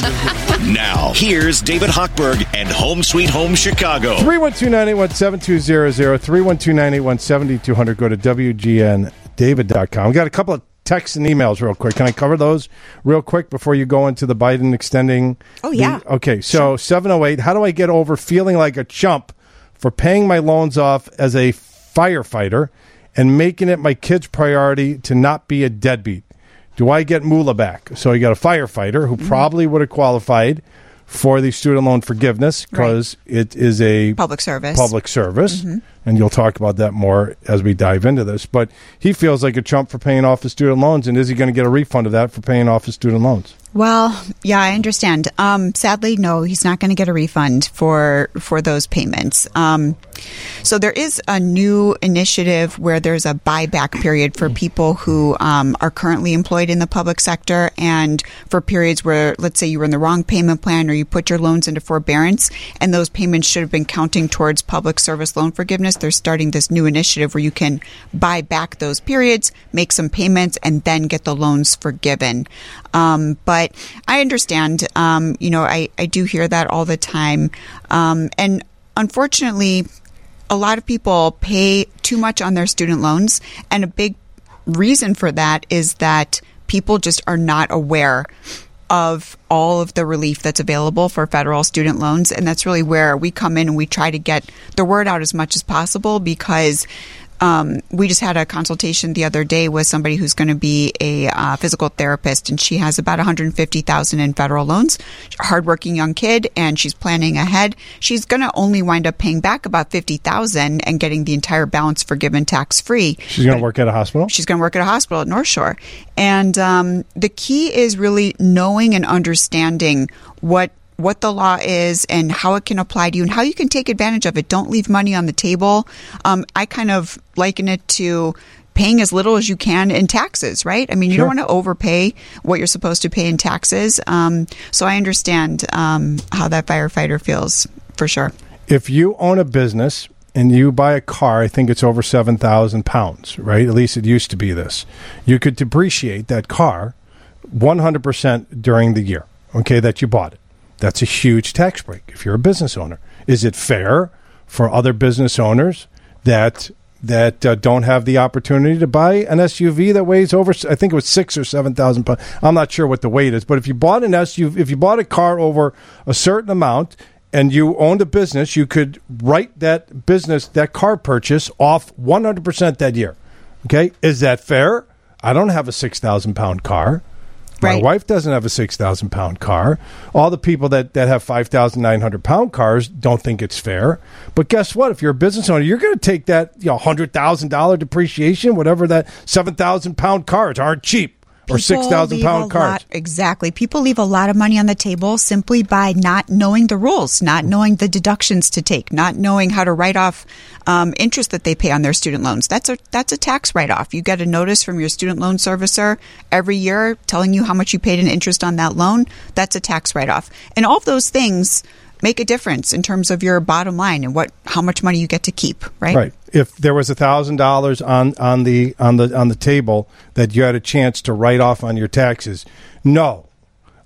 Now, here's David Hochberg and Home Sweet Home Chicago. three one two, nine eight one, seven two zero zero, three one two, nine eight one, seven two zero zero. Go to W G N David dot com. We got a couple of texts and emails real quick. Can I cover those real quick before you go into the Biden extending? Oh, yeah. The, okay, so sure. seven oh eight, how do I get over feeling like a chump for paying my loans off as a firefighter and making it my kid's priority to not be a deadbeat? Do I get moolah back? So you got a firefighter who mm-hmm. probably would have qualified for the student loan forgiveness because right. it is a public service. Public service, mm-hmm. and you'll talk about that more as we dive into this. But he feels like a chump for paying off his student loans, and is he going to get a refund of that for paying off his student loans? Well, yeah, I understand. Um, sadly, no, he's not going to get a refund for for those payments. Um, so there is a new initiative where there's a buyback period for people who um, are currently employed in the public sector, and for periods where, let's say, you were in the wrong payment plan or you put your loans into forbearance, and those payments should have been counting towards public service loan forgiveness. They're starting this new initiative where you can buy back those periods, make some payments, and then get the loans forgiven. Um, but But I understand, um, you know, I, I do hear that all the time. Um, and unfortunately, a lot of people pay too much on their student loans. And a big reason for that is that people just are not aware of all of the relief that's available for federal student loans. And that's really where we come in and we try to get the word out as much as possible, because Um, we just had a consultation the other day with somebody who's going to be a uh, physical therapist, and she has about one hundred fifty thousand dollars in federal loans, hardworking young kid, and she's planning ahead. She's going to only wind up paying back about fifty thousand dollars and getting the entire balance forgiven tax-free. She's going to work at a hospital? She's going to work at a hospital at North Shore. And um, the key is really knowing and understanding what what the law is and how it can apply to you and how you can take advantage of it. Don't leave money on the table. Um, I kind of liken it to paying as little as you can in taxes, right? I mean, you sure. don't want to overpay what you're supposed to pay in taxes. Um, so I understand um, how that firefighter feels, for sure. If you own a business and you buy a car, I think it's over seven thousand pounds, right? At least it used to be this. You could depreciate that car one hundred percent during the year, okay, that you bought it. That's a huge tax break if you're a business owner. Is it fair for other business owners that that uh, don't have the opportunity to buy an S U V that weighs over, I think it was six or seven thousand pounds? I'm not sure what the weight is, but if you bought an S U V, if you bought a car over a certain amount and you owned a business, you could write that business, that car purchase, off one hundred percent that year. Okay, is that fair? I don't have a six thousand pound car. My right. wife doesn't have a six thousand pound car. All the people that, that have five thousand nine hundred pound cars don't think it's fair. But guess what? If you're a business owner, you're going to take that you know, one hundred thousand dollars depreciation, whatever that seven thousand pound cars aren't cheap. Or six thousand pound carts. Exactly. People leave a lot of money on the table simply by not knowing the rules, not knowing the deductions to take, not knowing how to write off um, interest that they pay on their student loans. That's a that's a tax write-off. You get a notice from your student loan servicer every year telling you how much you paid in interest on that loan. That's a tax write-off. And all of those things make a difference in terms of your bottom line and what how much money you get to keep, right? Right. If there was one thousand dollars on on the on the on the table that you had a chance to write off on your taxes, no,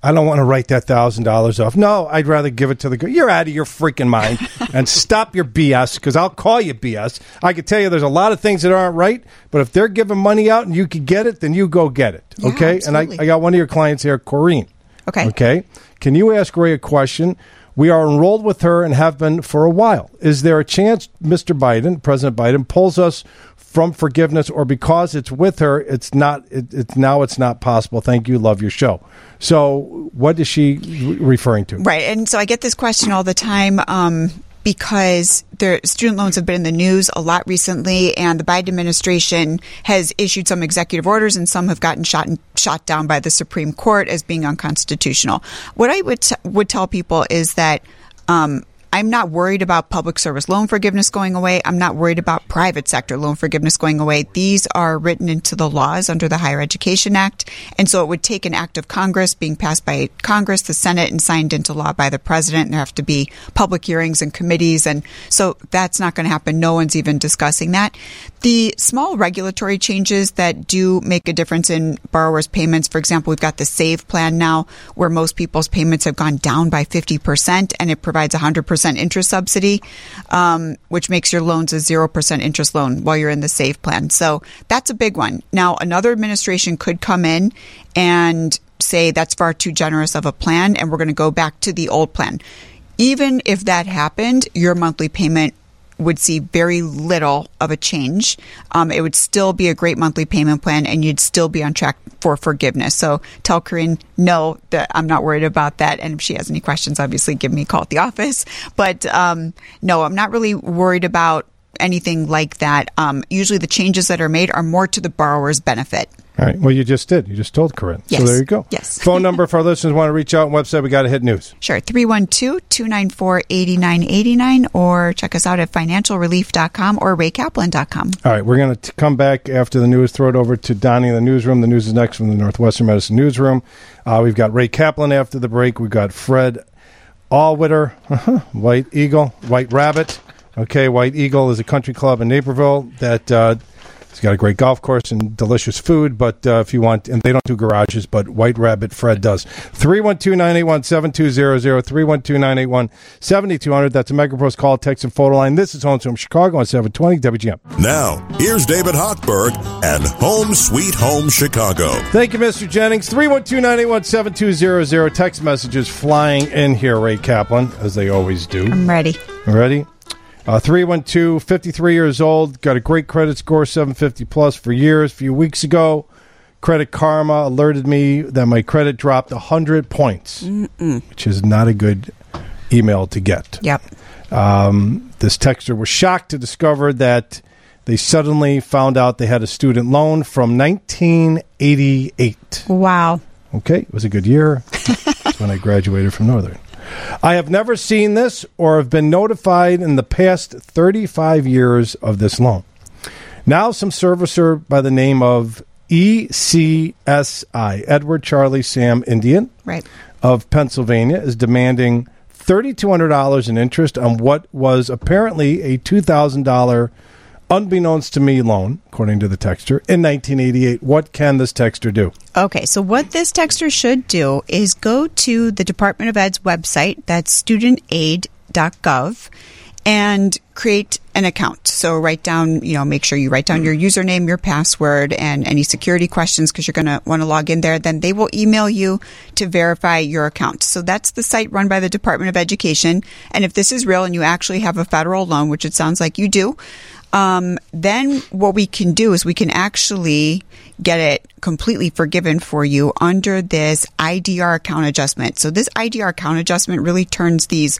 I don't want to write that one thousand dollars off. No, I'd rather give it to the government. You're out of your freaking mind, and stop your B S, because I'll call you B S. I can tell you there's a lot of things that aren't right, but if they're giving money out and you can get it, then you go get it, yeah, okay? Absolutely. And I, I got one of your clients here, Corinne. Okay. Okay? Can you ask Ray a question? We are enrolled with her and have been for a while. Is there a chance Mister Biden, President Biden, pulls us from forgiveness, or because it's with her, it's not? It, it's now it's not possible. Thank you. Love your show. So, what is she re- referring to? Right, and so I get this question all the time um, because their student loans have been in the news a lot recently, and the Biden administration has issued some executive orders, and some have gotten shot in, shot down by the Supreme Court as being unconstitutional. What I would t- would tell people is that Um, I'm not worried about public service loan forgiveness going away. I'm not worried about private sector loan forgiveness going away. These are written into the laws under the Higher Education Act. And so it would take an act of Congress being passed by Congress, the Senate, and signed into law by the president. And there have to be public hearings and committees. And so that's not going to happen. No one's even discussing that. The small regulatory changes that do make a difference in borrowers' payments, for example, we've got the SAVE plan now, where most people's payments have gone down by fifty percent, and it provides one hundred percent interest subsidy, um, which makes your loans a zero percent interest loan while you're in the SAVE plan. So that's a big one. Now, another administration could come in and say that's far too generous of a plan, and we're going to go back to the old plan. Even if that happened, your monthly payment would see very little of a change. Um, it would still be a great monthly payment plan, and you'd still be on track for forgiveness. So tell Corinne, no, that I'm not worried about that. And if she has any questions, obviously give me a call at the office. But um, no, I'm not really worried about anything like that. Um, usually the changes that are made are more to the borrower's benefit. All right. Well, you just did. You just told Corinne. Yes. So there you go. Yes. Phone number for our listeners who want to reach out, and website, we got to hit news. Sure. three one two, two nine four, eight nine eight nine, or check us out at financial relief dot com or ray kaplan dot com. All right. We're going to come back after the news, throw it over to Donnie in the newsroom. The news is next from the Northwestern Medicine newsroom. Uh, we've got Ray Kaplan after the break. We've got Fred AuWerter, uh-huh, White Eagle, White Rabbit. Okay. White Eagle is a country club in Naperville that... Uh, It's got a great golf course and delicious food, but uh, if you want, and they don't do garages, but White Rabbit Fred does. three one two, nine eight one, seven two zero zero, three one two, nine eight one, seven two zero zero. That's a MegaPro's call, text, and photo line. This is Home Sweet Home Chicago on seven twenty W G N. Now, here's David Hochberg and Home Sweet Home Chicago. Thank you, Mister Jennings. three one two, nine eight one, seven two zero zero. Text messages flying in here, Ray Kaplan, as they always do. I'm ready. Ready? Uh, three one two, fifty-three years old, got a great credit score, seven fifty plus for years. A few weeks ago, Credit Karma alerted me that my credit dropped one hundred points, Mm-mm. which is not a good email to get. Yep. Um, this texter was shocked to discover that they suddenly found out they had a student loan from nineteen eighty-eight. Wow. Okay, it was a good year. That's when I graduated from Northern. I have never seen this or have been notified in the past thirty-five years of this loan. Now some servicer by the name of E C S I, Edward Charlie Sam Indian, right, of Pennsylvania, is demanding three thousand two hundred dollars in interest on what was apparently a two thousand dollars unbeknownst to me loan, according to the texter, in nineteen eighty-eight. What can this texter do? Okay, so what this texter should do is go to the Department of Ed's website, that's student aid dot gov, and create an account. So write down, you know, make sure you write down your username, your password, and any security questions, because you're going to want to log in there. Then they will email you to verify your account. So that's the site run by the Department of Education. And if this is real and you actually have a federal loan, which it sounds like you do, Um, then what we can do is we can actually get it completely forgiven for you under this I D R account adjustment. So this I D R account adjustment really turns these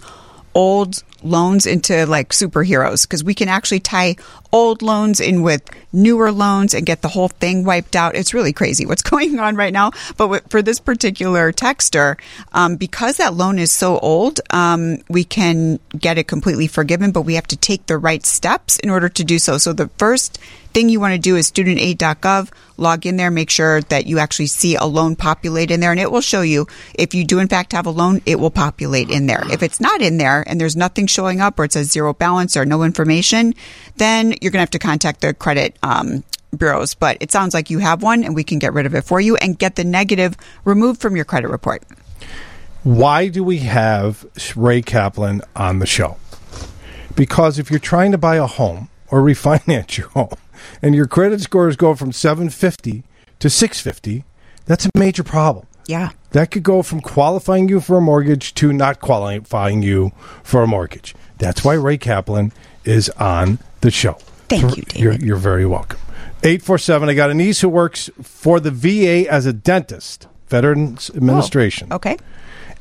old loans into like superheroes, because we can actually tie old loans in with newer loans and get the whole thing wiped out. It's really crazy what's going on right now. But for this particular texter, um, because that loan is so old, um, we can get it completely forgiven, but we have to take the right steps in order to do so. So the first thing you want to do is student aid dot gov, log in there, make sure that you actually see a loan populate in there, and it will show you if you do in fact have a loan, it will populate in there. If it's not in there and there's nothing showing up, or it says zero balance or no information, then you're going to have to contact the credit um, bureaus. But it sounds like you have one, and we can get rid of it for you and get the negative removed from your credit report. Why do we have Ray Kaplan on the show? Because if you're trying to buy a home or refinance your home, and your credit scores go from seven fifty to six fifty, that's a major problem. Yeah. That could go from qualifying you for a mortgage to not qualifying you for a mortgage. That's why Ray Kaplan is on the show. Thank you, David. You're, you're very welcome. eight four seven, I got a niece who works for the V A as a dentist, Veterans Administration. Oh, okay.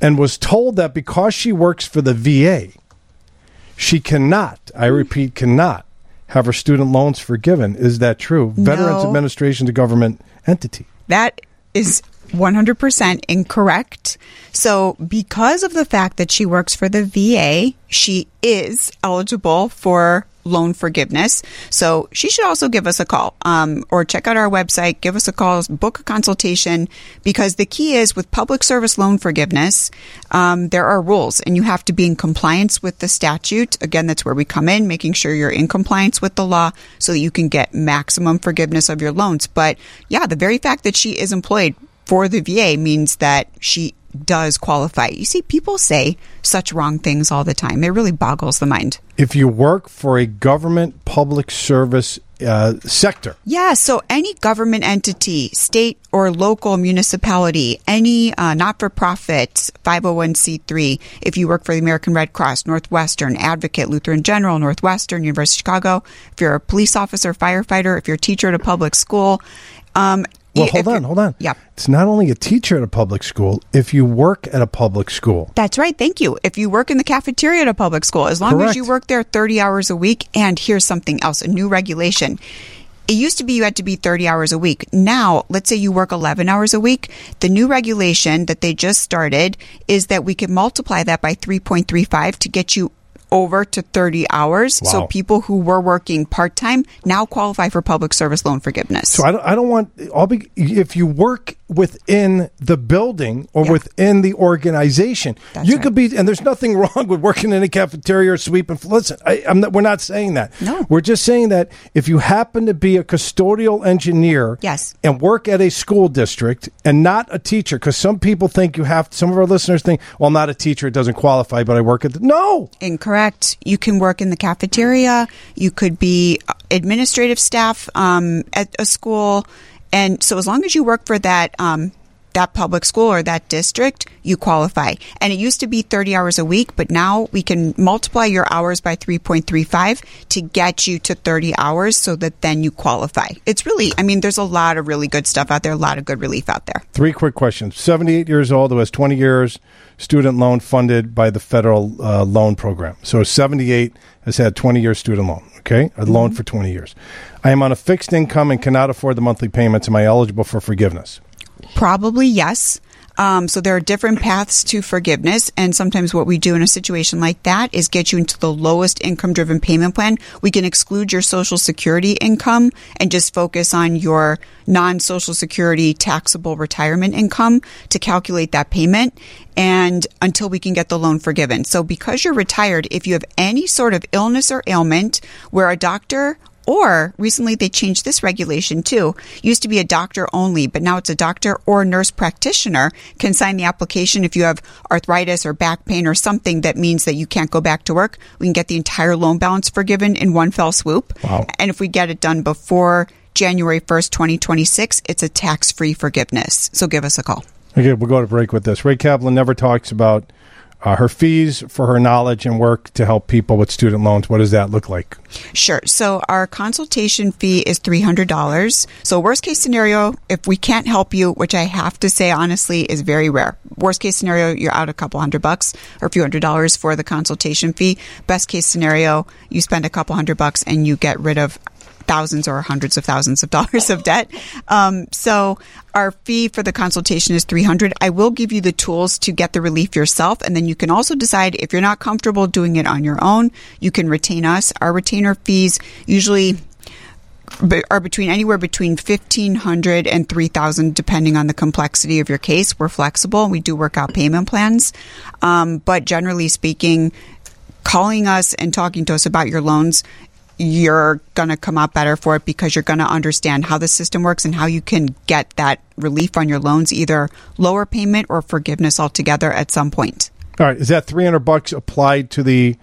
And was told that because she works for the V A, she cannot, I repeat, cannot, have her student loans forgiven. Is that true? No. Veterans Administration is a government entity. That is one hundred percent incorrect. So because of the fact that she works for the V A, she is eligible for loan forgiveness. So she should also give us a call um, or check out our website, give us a call, book a consultation, because the key is with public service loan forgiveness, um, there are rules and you have to be in compliance with the statute. Again, that's where we come in, making sure you're in compliance with the law so that you can get maximum forgiveness of your loans. But yeah, the very fact that she is employed for the V A means that she does qualify. You see, people say such wrong things all the time. It really boggles the mind. If you work for a government public service uh, sector. Yeah, so any government entity, state or local municipality, any uh, not-for-profit, five oh one c three, if you work for the American Red Cross, Northwestern, Advocate, Lutheran General, Northwestern, University of Chicago, if you're a police officer, firefighter, if you're a teacher at a public school, um, Well, hold on, hold on. Yeah. It's not only a teacher at a public school, if you work at a public school. That's right. Thank you. If you work in the cafeteria at a public school, as long Correct. as you work there thirty hours a week. And here's something else, a new regulation. It used to be you had to be thirty hours a week. Now, let's say you work eleven hours a week. The new regulation that they just started is that we can multiply that by three point three five to get you over to thirty hours. Wow. So people who were working part-time now qualify for public service loan forgiveness. So I don't, I don't want, I'll be, if you work within the building or yeah. within the organization, That's you right. could be, and there's nothing wrong with working in a cafeteria or sweeping. Listen, I, I'm not, we're not saying that. No. We're just saying that if you happen to be a custodial engineer yes. and work at a school district and not a teacher, because some people think you have, some of our listeners think, well, I'm not a teacher, it doesn't qualify, but I work at the, no. Incorrect. You can work in the cafeteria. You could be administrative staff um, at a school. And so as long as you work for that um, that public school or that district, you qualify. And it used to be thirty hours a week, but now we can multiply your hours by three point three five to get you to thirty hours so that then you qualify. It's really, I mean, there's a lot of really good stuff out there, a lot of good relief out there. Three quick questions. seventy-eight years old who has twenty years student loan funded by the federal uh, loan program. So seventy-eight has had twenty year student loan, okay? A mm-hmm. loan for twenty years. I am on a fixed income and cannot afford the monthly payments. Am I eligible for forgiveness? Probably yes. Um, so there are different paths to forgiveness. And sometimes what we do in a situation like that is get you into the lowest income-driven payment plan. We can exclude your Social Security income and just focus on your non-Social Security taxable retirement income to calculate that payment and until we can get the loan forgiven. So because you're retired, if you have any sort of illness or ailment where a doctor or recently they changed this regulation too. Used to be a doctor only, but now it's a doctor or nurse practitioner can sign the application. If you have arthritis or back pain or something that means that you can't go back to work, we can get the entire loan balance forgiven in one fell swoop. Wow. And if we get it done before January first, twenty twenty-six, it's a tax-free forgiveness. So give us a call. Okay, we'll go to break with this. Ray Kaplan never talks about Uh, her fees for her knowledge and work to help people with student loans, what does that look like? Sure. So our consultation fee is three hundred dollars. So worst case scenario, if we can't help you, which I have to say, honestly, is very rare. Worst case scenario, you're out a couple hundred bucks or a few hundred dollars for the consultation fee. Best case scenario, you spend a couple hundred bucks and you get rid of thousands or hundreds of thousands of dollars of debt. Um, so our fee for the consultation is three hundred dollars. I will give you the tools to get the relief yourself. And then you can also decide if you're not comfortable doing it on your own, you can retain us. Our retainer fees usually are between anywhere between fifteen hundred dollars and three thousand dollars, depending on the complexity of your case. We're flexible and we do work out payment plans. Um, but generally speaking, calling us and talking to us about your loans, you're going to come out better for it because you're going to understand how the system works and how you can get that relief on your loans, either lower payment or forgiveness altogether at some point. All right. Is that three hundred bucks applied to the,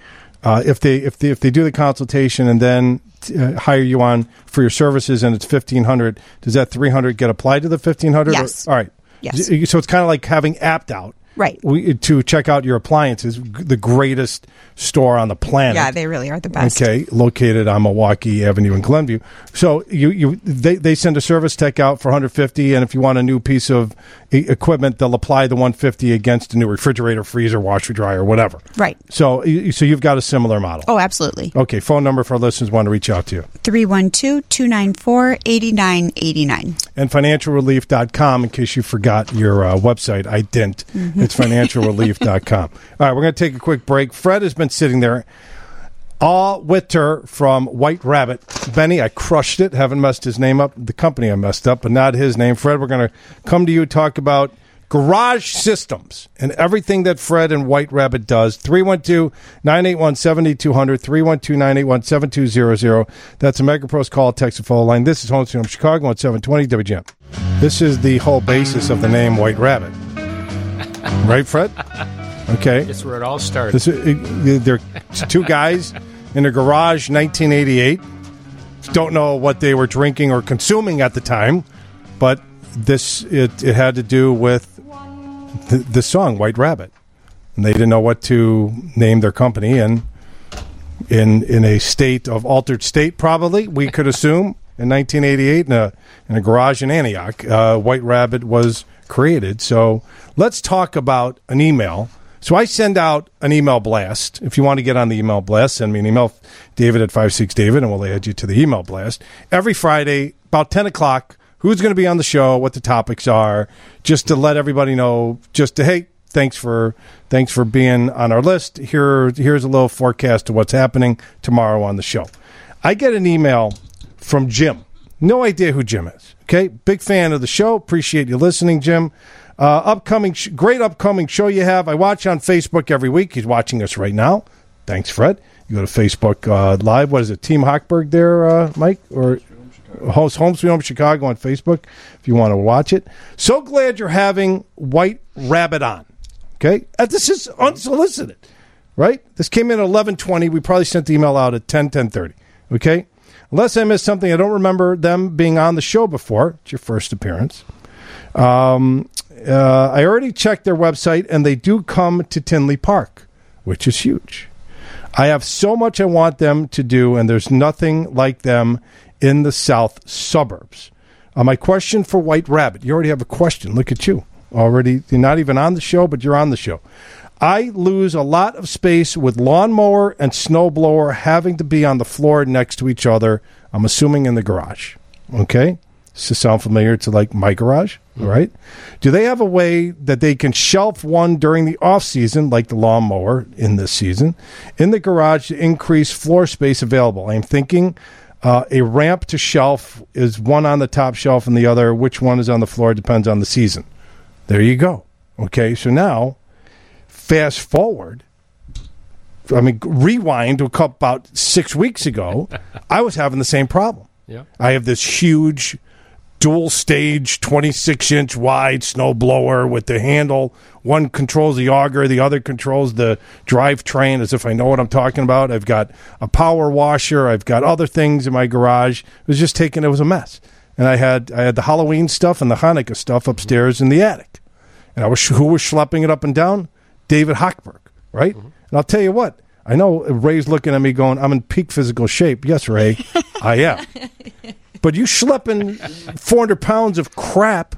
uh, if they, if they, if they do the consultation and then uh, hire you on for your services and it's fifteen hundred, does that three hundred get applied to the fifteen hundred? Yes. Or, all right. Yes. So it's kind of like having apt out. Right. We, to check out your appliances, the greatest store on the planet. Yeah, they really are the best. Okay, located on Milwaukee Avenue in Glenview. So you, you they, they send a service tech out for one hundred fifty dollars, and if you want a new piece of equipment, they'll apply the one hundred fifty dollars against a new refrigerator, freezer, washer, dryer, whatever. Right. So, so you've got a similar model. Oh, absolutely. Okay, phone number for our listeners want to reach out to you. three one two, two nine four, eight nine eight nine. And financial relief dot com, in case you forgot your uh, website. I didn't. Mm-hmm. It's financial relief dot com. All right, we're going to take a quick break. Fred has been sitting there. AuWerter from White Rabbit. Benny, I crushed it. Haven't messed his name up. The company I messed up, but not his name. Fred, we're going to come to you talk about garage systems and everything that Fred and White Rabbit does. three one two, nine eight one, seven two zero zero, three one two, nine eight one, seven two zero zero. That's a MegaPros call, text, and phone line. This is Home Sweet Home Chicago on seven twenty W G N. This is the whole basis of the name White Rabbit. Right, Fred? Okay. That's where it all started. This, it, it, there's two guys in a garage, nineteen eighty-eight. Don't know what they were drinking or consuming at the time, but this it, it had to do with the, the song White Rabbit. And they didn't know what to name their company. And in in a state of altered state, probably, we could assume, in nineteen eighty-eight, in a, in a garage in Antioch, uh, White Rabbit was created. So let's talk about an email. So I send out an email blast. If you want to get on the email blast, send me an email, David at five six David, and we'll add you to the email blast. Every Friday, about ten o'clock, who's going to be on the show, what the topics are, just to let everybody know, just to, hey, thanks for thanks for being on our list. Here, here's a little forecast of what's happening tomorrow on the show. I get an email from Jim. No idea who Jim is. Okay, big fan of the show. Appreciate you listening, Jim. Uh, upcoming, sh- great upcoming show you have. I watch on Facebook every week. He's watching us right now. Thanks, Fred. You go to Facebook uh, Live. What is it, Team Hochberg there, uh, Mike? Or host Home Sweet Home Chicago on Facebook if you want to watch it. So glad you're having White Rabbit on. Okay, uh, this is unsolicited, right? This came in at eleven twenty. We probably sent the email out at ten, ten thirty. Okay. Unless I missed something, I don't remember them being on the show before. It's your first appearance. Um, uh, I already checked their website, and they do come to Tinley Park, which is huge. I have so much I want them to do, and there's nothing like them in the south suburbs. Uh, my question for White Rabbit. You already have a question. Look at you. Already, you're not even on the show, but you're on the show. I lose a lot of space with lawnmower and snowblower having to be on the floor next to each other, I'm assuming in the garage. Okay? Does this sound familiar to, like, my garage? Mm-hmm. Right? Do they have a way that they can shelf one during the off-season, like the lawnmower in this season, in the garage to increase floor space available? I'm thinking uh, a ramp to shelf is one on the top shelf and the other. Which one is on the floor depends on the season. There you go. Okay? So now, fast forward, I mean, rewind to about six weeks ago, I was having the same problem. Yeah. I have this huge dual-stage, twenty-six inch wide snowblower with the handle. One controls the auger, the other controls the drivetrain, as if I know what I'm talking about. I've got a power washer. I've got other things in my garage. It was just taking, it was a mess. And I had I had the Halloween stuff and the Hanukkah stuff upstairs in the attic. And I was who was schlepping it up and down? David Hochberg, right? Mm-hmm. And I'll tell you what, I know Ray's looking at me going, I'm in peak physical shape. Yes, Ray, I am. But you schlepping four hundred pounds of crap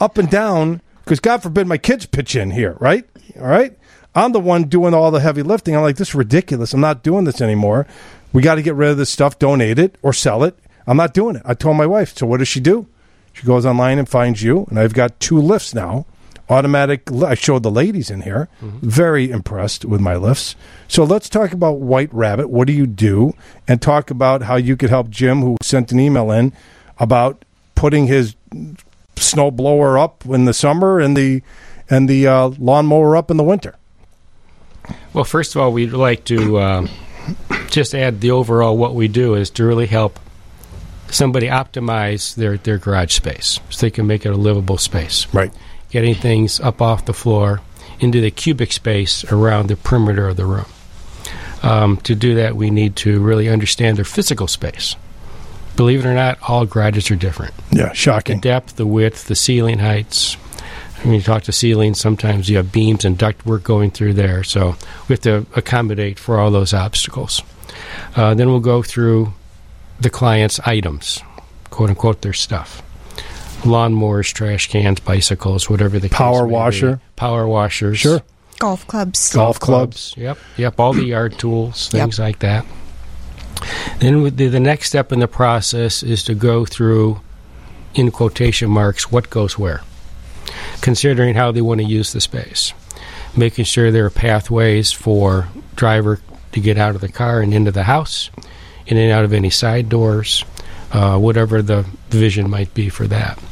up and down, because God forbid my kids pitch in here, right? All right? I'm the one doing all the heavy lifting. I'm like, this is ridiculous. I'm not doing this anymore. We got to get rid of this stuff, donate it, or sell it. I'm not doing it. I told my wife. So what does she do? She goes online and finds you, and I've got two lifts now. Automatic, I showed the ladies in here, mm-hmm. very impressed with my lifts. So let's talk about White Rabbit. What do you do? And talk about how you could help Jim, who sent an email in, about putting his snow blower up in the summer and the, and the uh, lawnmower up in the winter. Well, first of all, we'd like to uh, just add the overall what we do is to really help somebody optimize their, their garage space so they can make it a livable space. Right. Getting things up off the floor into the cubic space around the perimeter of the room. Um, to do that, we need to really understand their physical space. Believe it or not, all garages are different. Yeah, shocking. The depth, the width, the ceiling heights. When you talk to ceilings, sometimes you have beams and ductwork going through there. So we have to accommodate for all those obstacles. Uh, then we'll go through the client's items, quote-unquote, their stuff. Lawnmowers, trash cans, bicycles, whatever the case may be. Power washer. Power washers. Sure. Golf clubs. Golf, Golf clubs. clubs. Yep. Yep. All the yard tools, things yep. like that. Then the, the next step in the process is to go through, in quotation marks, what goes where, considering how they want to use the space, making sure there are pathways for driver to get out of the car and into the house, in and out of any side doors, uh, whatever the vision might be for that.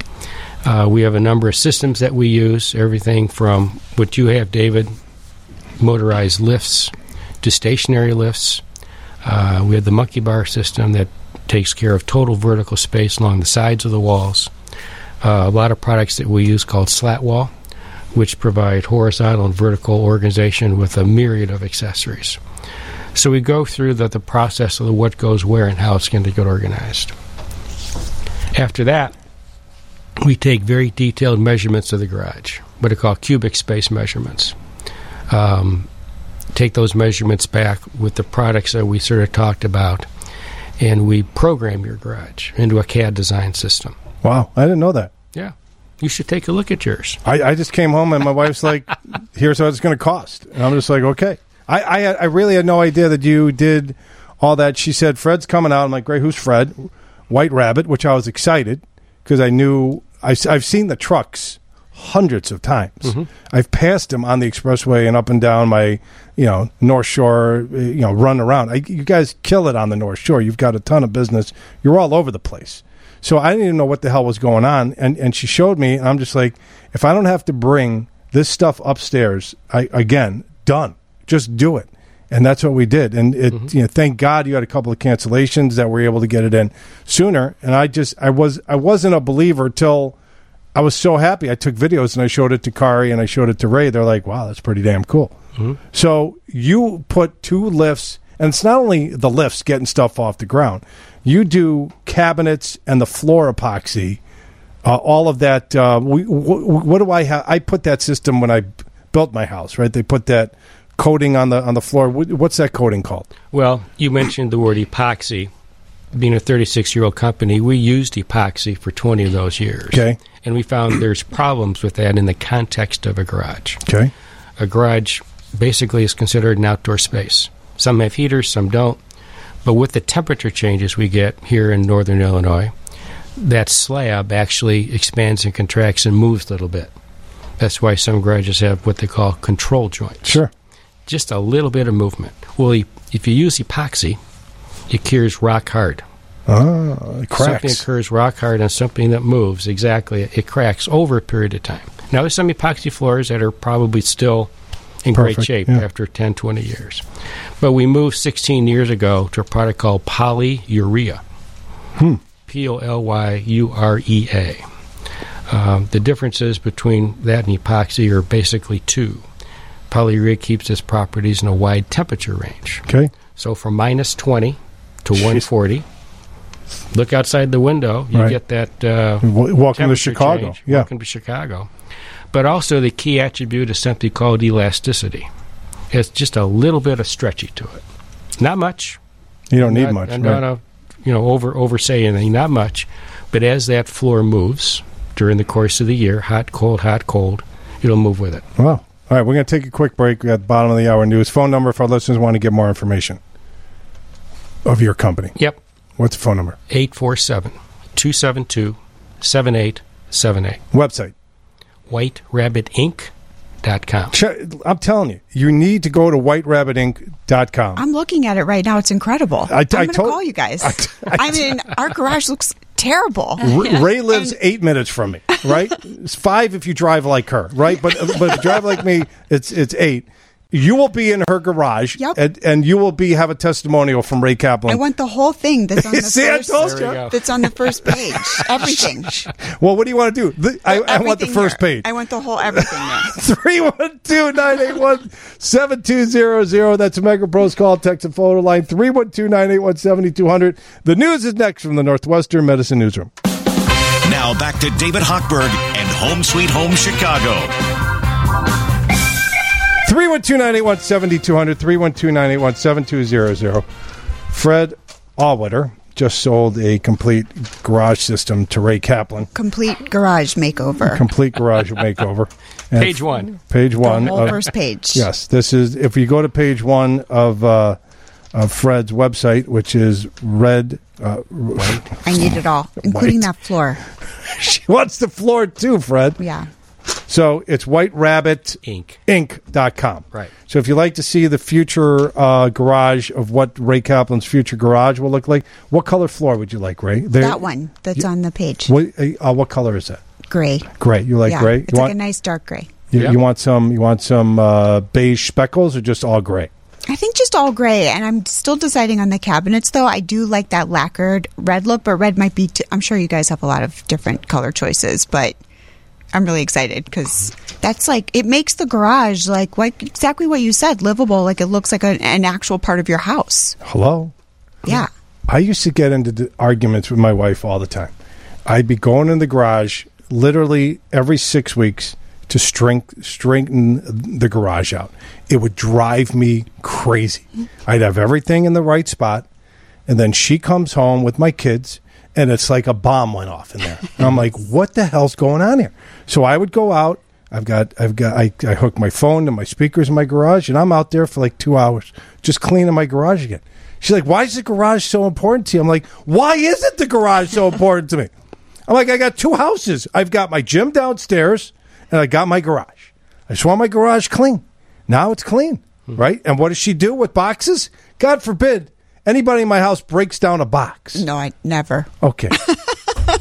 Uh, we have a number of systems that we use, everything from what you have, David, motorized lifts to stationary lifts. Uh, we have the monkey bar system that takes care of total vertical space along the sides of the walls. Uh, a lot of products that we use called slat wall, which provide horizontal and vertical organization with a myriad of accessories. So we go through the, the process of what goes where and how it's going to get organized. After that, we take very detailed measurements of the garage, what are called cubic space measurements. Um, take those measurements back with the products that we sort of talked about, and we program your garage into a C A D design system. Wow, I didn't know that. Yeah. You should take a look at yours. I, I just came home, and my wife's like, here's what it's going to cost. And I'm just like, okay. I, I I really had no idea that you did all that. She said, Fred's coming out. I'm like, great, who's Fred? White Rabbit, which I was excited because I knew, I, I've seen the trucks hundreds of times. Mm-hmm. I've passed them on the expressway and up and down my, you know, North Shore, you know, run around. I, you guys kill it on the North Shore. You've got a ton of business. You're all over the place. So I didn't even know what the hell was going on. And, and she showed me, and I'm just like, if I don't have to bring this stuff upstairs, I again, done. Just do it. And that's what we did. And it, mm-hmm. you know, thank God you had a couple of cancellations that were able to get it in sooner. And I just, I was, I wasn't a believer till I was so happy. I took videos and I showed it to Kari and I showed it to Ray. They're like, wow, that's pretty damn cool. Mm-hmm. So you put two lifts, and it's not only the lifts getting stuff off the ground. You do cabinets and the floor epoxy, uh, all of that. Uh, we, wh- what do I have? I put that system when I b- built my house, right? They put that coating on the on the floor. What's that coating called? Well, you mentioned the word epoxy. Being a thirty-six-year-old company, we used epoxy for twenty of those years. Okay. And we found there's problems with that in the context of a garage. Okay. A garage basically is considered an outdoor space. Some have heaters, some don't. But with the temperature changes we get here in northern Illinois, that slab actually expands and contracts and moves a little bit. That's why some garages have what they call control joints. Sure. Just a little bit of movement. Well, if you use epoxy, it cures rock hard. Oh, it cracks. Something occurs rock hard on something that moves. Exactly. It cracks over a period of time. Now, there's some epoxy floors that are probably still in Perfect. great shape yeah. after ten, twenty years. But we moved sixteen years ago to a product called polyurea. Hmm. P O L Y U R E A. Um, the differences between that and epoxy are basically two. Polyurea keeps its properties in a wide temperature range. Okay. So from minus twenty to one forty, look outside the window, you right. get that uh, Welcome to Chicago. Change. Yeah. Welcome to Chicago. But also the key attribute is something called elasticity. It's just a little bit of stretchy to it. Not much. You don't need not, much. I'm right? not a, you know, over, over say anything, not much. But as that floor moves during the course of the year, hot, cold, hot, cold, it'll move with it. Wow. All right, we're going to take a quick break. We're at the bottom of the hour news. Phone number if our listeners want to get more information of your company. Yep. What's the phone number? eight four seven, two seven two, seven eight seven eight. Website? white rabbit inc dot com. I'm telling you, you need to go to white rabbit inc dot com. I'm looking at it right now. It's incredible. I, I'm going to call you guys. I, I, I mean, our garage looks terrible. Ray lives and, eight minutes from me, right? It's five if you drive like her, right? But but if you drive like me, it's it's eight. You will be in her garage, yep. and, and you will be have a testimonial from Ray Kaplan. I want the whole thing that's on the, See, first, that's on the first page. Everything. Well, what do you want to do? The, I, I want the first there. page. I want the whole everything there. three one two, nine eight one, seven two zero zero. That's a Mega Bros call, text, and photo line. three one two, nine eight one, seven two zero zero. The news is next from the Northwestern Medicine Newsroom. Now back to David Hochberg and Home Sweet Home Chicago. three one two, nine eight one, seven two zero zero, three one two, nine eight one, seven two zero zero. Fred AuWerter just sold a complete garage system to Ray Kaplan. Complete garage makeover. Complete garage makeover. And page one. Page one. The whole of, first page. Yes. This is, if you go to page one of, uh, of Fred's website, which is red. Uh, white. I need it all, including white. That floor. She wants the floor too, Fred. Yeah. So it's white rabbit inc dot com. Right. So if you'd like to see the future uh, garage of what Ray Kaplan's future garage will look like, what color floor would you like, Ray? There, that one that's you, on the page. What, uh, what color is that? Gray. Gray. You like yeah, gray? You it's want, like a nice dark gray. You, yeah. you want some, you want some uh, beige speckles or just all gray? I think just all gray, and I'm still deciding on the cabinets, though. I do like that lacquered red look, but red might be too, I'm sure you guys have a lot of different color choices, but... I'm really excited because that's like, it makes the garage like what, exactly what you said, livable. Like it looks like a, an actual part of your house. Hello? Yeah. I used to get into arguments with my wife all the time. I'd be going in the garage literally every six weeks to strength, strengthen the garage out. It would drive me crazy. I'd have everything in the right spot. And then she comes home with my kids. And it's like a bomb went off in there. And I'm like, what the hell's going on here? So I would go out. I've got, I've got, I, I hook my phone to my speakers in my garage, and I'm out there for like two hours just cleaning my garage again. She's like, why is the garage so important to you? I'm like, why isn't the garage so important to me? I'm like, I got two houses. I've got my gym downstairs, and I got my garage. I just want my garage clean. Now it's clean, right? And what does she do with boxes? God forbid. Anybody in my house breaks down a box. No, I never. Okay. I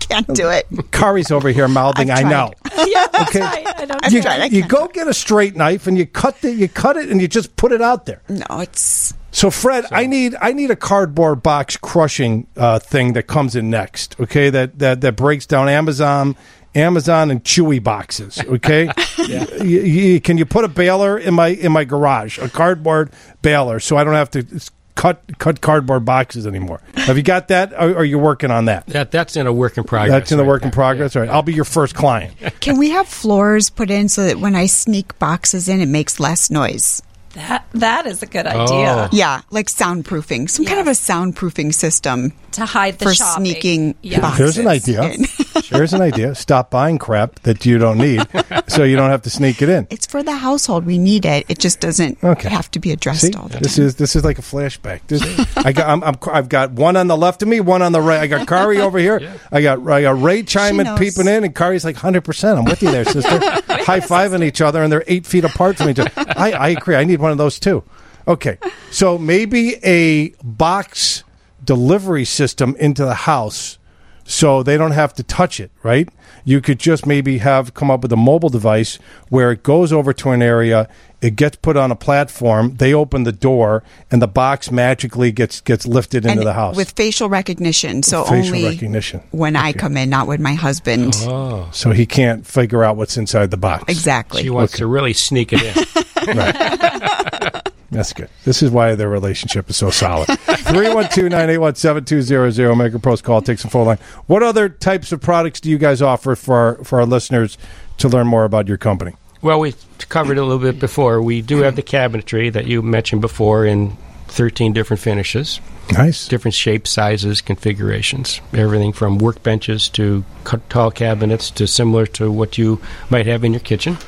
can't do it. Kari's over here mouthing, I know. Yeah, okay. I don't you, I you go get a straight knife and you cut the, you cut it and you just put it out there. No, it's... So, Fred, so. I need I need a cardboard box crushing uh, thing that comes in next, okay, that, that, that breaks down Amazon Amazon and Chewy boxes, okay? Yeah. you, you, can you put a baler in my in my garage, a cardboard baler, so I don't have to... Cut cut cardboard boxes anymore. Have you got that? Or are you working on that? that? That's in a work in progress. That's in the right work there. in progress? Yeah. All right. I'll be your first client. Can we have floors put in so that when I sneak boxes in, it makes less noise? That That is a good idea. Oh. Yeah, like soundproofing. Some yeah. kind of a soundproofing system. To hide the for shopping. sneaking yeah. boxes There's an idea. There's an idea. Stop buying crap that you don't need so you don't have to sneak it in. It's for the household. We need it. It just doesn't okay. have to be addressed See, all the this time. Is, this is like a flashback. This, I got, I'm, I'm, I've got one on the left of me, one on the right. I got Kari over here. Yeah. I, got, I got Ray chiming, peeping in, and Kari's like, one hundred percent. I'm with you there, sister. High-fiving each other, and they're eight feet apart from each other. I, I agree. I need one of those too. Okay. So maybe a box delivery system into the house so they don't have to touch it, right? You could just maybe have come up with a mobile device where it goes over to an area, it gets put on a platform, they open the door, and the box magically gets gets lifted into and the house. With facial recognition. So facial only recognition. when okay. I come in, not when my husband. Oh. So he can't figure out what's inside the box. Exactly. She wants okay. to really sneak it in. Right. That's good. This is why their relationship is so solid. three one two, nine eight one, seven two zero zero. Make a post call. Take some phone line. What other types of products do you guys offer for our, for our listeners to learn more about your company? Well, we covered a little bit before. We do have the cabinetry that you mentioned before in thirteen different finishes. Nice. Different shapes, sizes, configurations. Everything from workbenches to tall cabinets to similar to what you might have in your kitchen.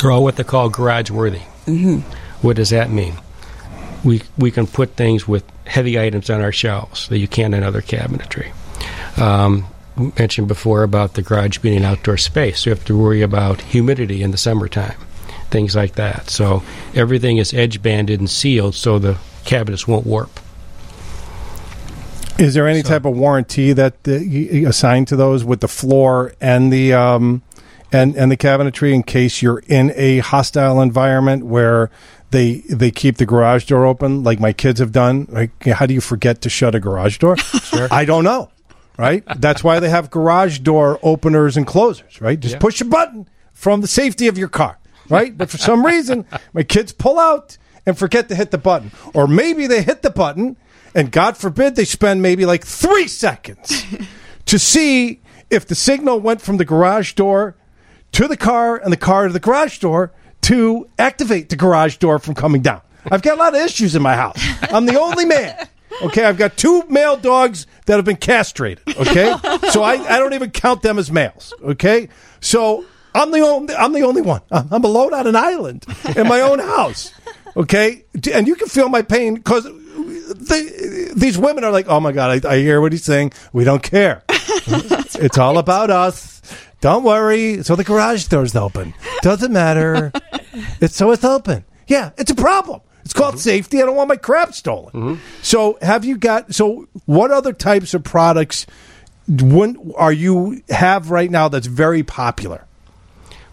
They're all what they call garage-worthy. Mm-hmm. What does that mean? We we can put things with heavy items on our shelves that you can't in other cabinetry. Um mentioned before about the garage being an outdoor space, so you have to worry about humidity in the summertime, things like that. So everything is edge banded and sealed so the cabinets won't warp. Is there any so, type of warranty that uh, you assign to those with the floor and the um and and the cabinetry in case you're in a hostile environment where they they keep the garage door open, like my kids have done? Like, how do you forget to shut a garage door? Sure. I don't know. Right? That's why they have garage door openers and closers, right? Just yeah. push a button from the safety of your car, right? But for some reason, my kids pull out and forget to hit the button. Or maybe they hit the button, and God forbid they spend maybe like three seconds to see if the signal went from the garage door to the car and the car to the garage door to activate the garage door from coming down. I've got a lot of issues in my house. I'm the only man. Okay, I've got two male dogs that have been castrated, okay? So I, I don't even count them as males, okay? So I'm the only, I'm the only one. I'm, I'm alone on an island in my own house, okay? And you can feel my pain because the, these women are like, oh, my God, I, I hear what he's saying. We don't care. It's right. all about us. Don't worry. So the garage door's open. Doesn't matter. It's so it's open. Yeah, it's a problem. It's called mm-hmm. safety. I don't want my crap stolen. Mm-hmm. So, have you got? So, what other types of products when, are you have right now that's very popular?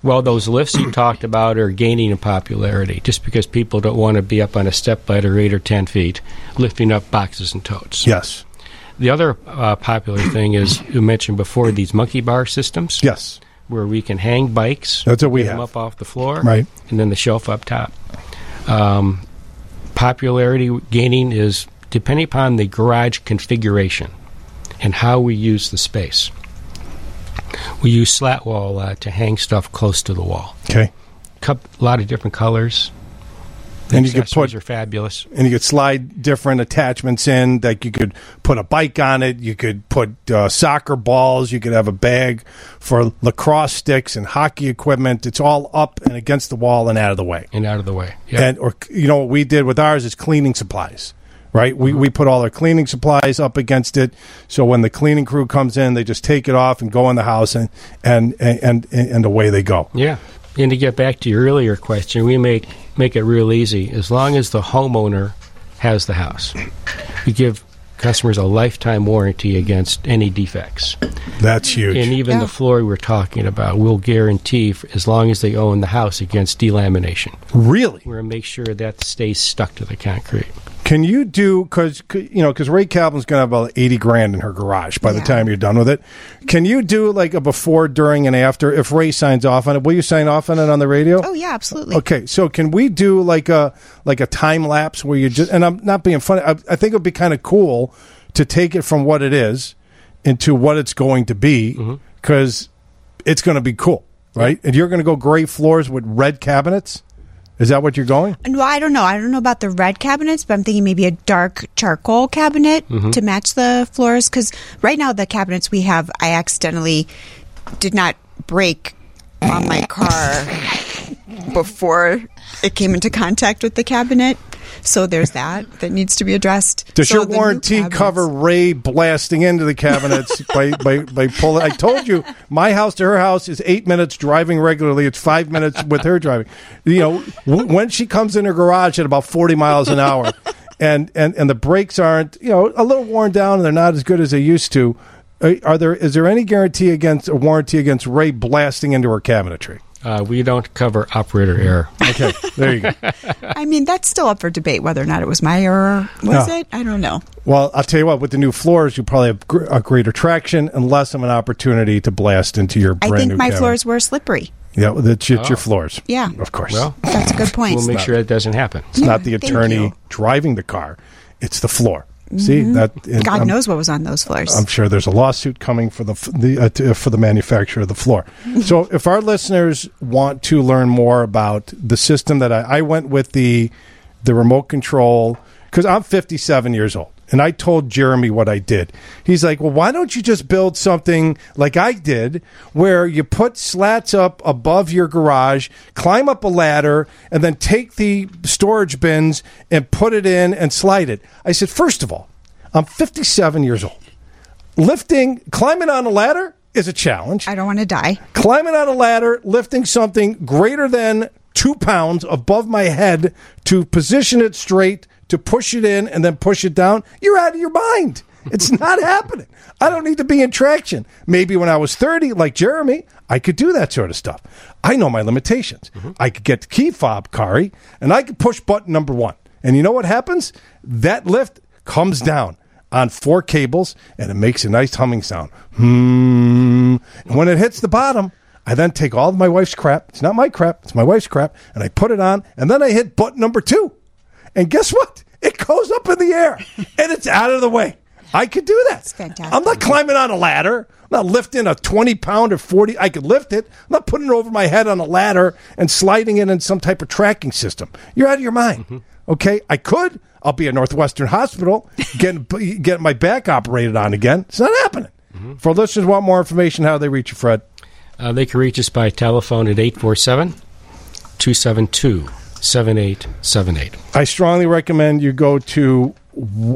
Well, those lifts you talked about are gaining in popularity just because people don't want to be up on a step ladder eight or ten feet lifting up boxes and totes. Yes. The other uh, popular thing is you mentioned before these monkey bar systems. Yes. Where we can hang bikes. That's what we have. Them up off the floor, right? And then the shelf up top. Um, Popularity gaining is depending upon the garage configuration and how we use the space. We use slat wall a lot to hang stuff close to the wall. Okay. A lot of different colors. The and you could put are fabulous. And you could slide different attachments in. Like you could put a bike on it. You could put uh, soccer balls. You could have a bag for lacrosse sticks and hockey equipment. It's all up and against the wall and out of the way. And out of the way. Yep. And or you know what we did with ours is cleaning supplies. Right? We we put all our cleaning supplies up against it, so when the cleaning crew comes in, they just take it off and go in the house and and and and, and away they go. Yeah. And to get back to your earlier question, we make make it real easy as long as the homeowner has the house. We give customers a lifetime warranty against any defects. That's huge. And even yeah. the floor we're talking about, we'll guarantee for as long as they own the house against delamination. Really? We're going to make sure that stays stuck to the concrete. Can you do, because you know, because Ray Kaplan's going to have about eighty grand in her garage by yeah. the time you're done with it. Can you do like a before, during, and after? If Ray signs off on it, will you sign off on it on the radio? Oh yeah, absolutely. Okay, so can we do like a like a time lapse where you just? And I'm not being funny. I, I think it would be kind of cool to take it from what it is into what it's going to be, because mm-hmm. it's going to be cool, right? Yeah. And you're going to go gray floors with red cabinets. Is that what you're going? Well, I don't know. I don't know about the red cabinets, but I'm thinking maybe a dark charcoal cabinet mm-hmm. to match the floors. Because right now the cabinets we have, I accidentally did not break on my car before it came into contact with the cabinet. So there's that that needs to be addressed. Does so your warranty cover Ray blasting into the cabinets by, by, by pulling? I told you, my house to her house is eight minutes driving regularly. It's five minutes with her driving. You know, w- when she comes in her garage at about forty miles an hour and, and, and the brakes aren't, you know, a little worn down and they're not as good as they used to, are there? Is there any guarantee against a warranty against Ray blasting into her cabinetry? Uh, we don't cover operator error. Okay, there you go. I mean, that's still up for debate whether or not it was my error. Was no. it? I don't know. Well, I'll tell you what, with the new floors, you probably have gr- a greater traction and less of an opportunity to blast into your brand new I think new my cabinet. Floors were slippery. Yeah, well, that's it's oh. your floors. Yeah. Of course. Well, that's a good point. We'll make sure that doesn't happen. It's yeah, not the attorney driving the car. It's the floor. See that? And God I'm, knows what was on those floors. I'm sure there's a lawsuit coming for the the uh, to, for the manufacturer of the floor. So, if our listeners want to learn more about the system that I, I went with the the remote control, because I'm fifty-seven years old, and I told Jeremy what I did. He's like, "Well, why don't you just build something like I did, where you put slats up above your garage, climb up a ladder, and then take the storage bins and put it in and slide it?" I said, first of all, I'm fifty-seven years old. Lifting, climbing on a ladder is a challenge. I don't want to die. Climbing on a ladder, lifting something greater than two pounds above my head to position it straight, to push it in and then push it down, you're out of your mind. It's not happening. I don't need to be in traction. Maybe when I was thirty, like Jeremy, I could do that sort of stuff. I know my limitations. Mm-hmm. I could get the key fob, Kari, and I could push button number one. And you know what happens? That lift comes down on four cables, and it makes a nice humming sound. Hmm. And when it hits the bottom, I then take all of my wife's crap. It's not my crap. It's my wife's crap. And I put it on, and then I hit button number two. And guess what? It goes up in the air, and it's out of the way. I could do that. That's fantastic. I'm not climbing on a ladder. I'm not lifting a twenty-pound or forty. I could lift it. I'm not putting it over my head on a ladder and sliding it in some type of tracking system. You're out of your mind. Mm-hmm. Okay? I could. I'll be at Northwestern Hospital getting, getting my back operated on again. It's not happening. Mm-hmm. For listeners who want more information, how do they reach you, Fred? Uh, they can reach us by telephone at eight four seven, two seven two seven eight seven eight. I strongly recommend you go to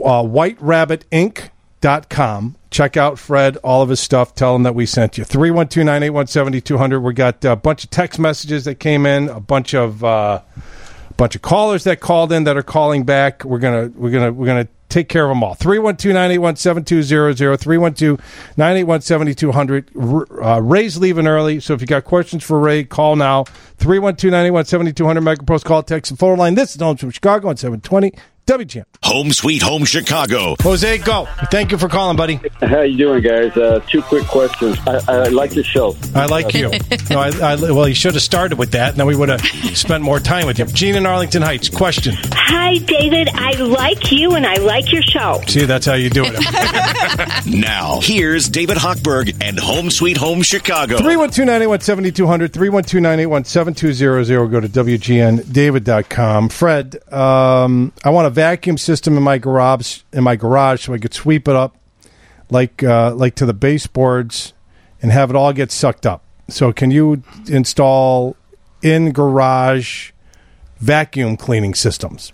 uh, white rabbit inc dot com. Check out Fred, all of his stuff. Tell him that we sent you. three one two, nine eight one, seven two zero zero. We got a bunch of text messages that came in, a bunch of uh, a bunch of callers that called in that are calling back. We're gonna we're gonna we're gonna take care of them all. three one two, nine eight one, seven two zero zero. three one two, nine eight one, seven two zero zero. Uh, Ray's leaving early, so if you got questions for Ray, call now. three one two, nine eight one, seven two zero zero. MegaPost call, text, and phone line. This is Home Sweet Home Chicago on seven twenty W G N. Home Sweet Home Chicago. Jose, go. Thank you for calling, buddy. How you doing, guys? Uh, two quick questions. I, I like the show. I like you. no, I, I, well, you should have started with that, and then we would have spent more time with you. Gene in Arlington Heights, question. Hi, David. I like you, and I like your show. See, that's how you do it. Now, here's David Hochberg and Home Sweet Home Chicago. three one two, nine eight one, seven two zero zero. three one two, nine eight one, seven two zero zero. Go to W G N David dot com. Fred, um, I want to vacuum system in my garage in my garage so I could sweep it up like uh, like to the baseboards and have it all get sucked up. So can you install in garage vacuum cleaning systems?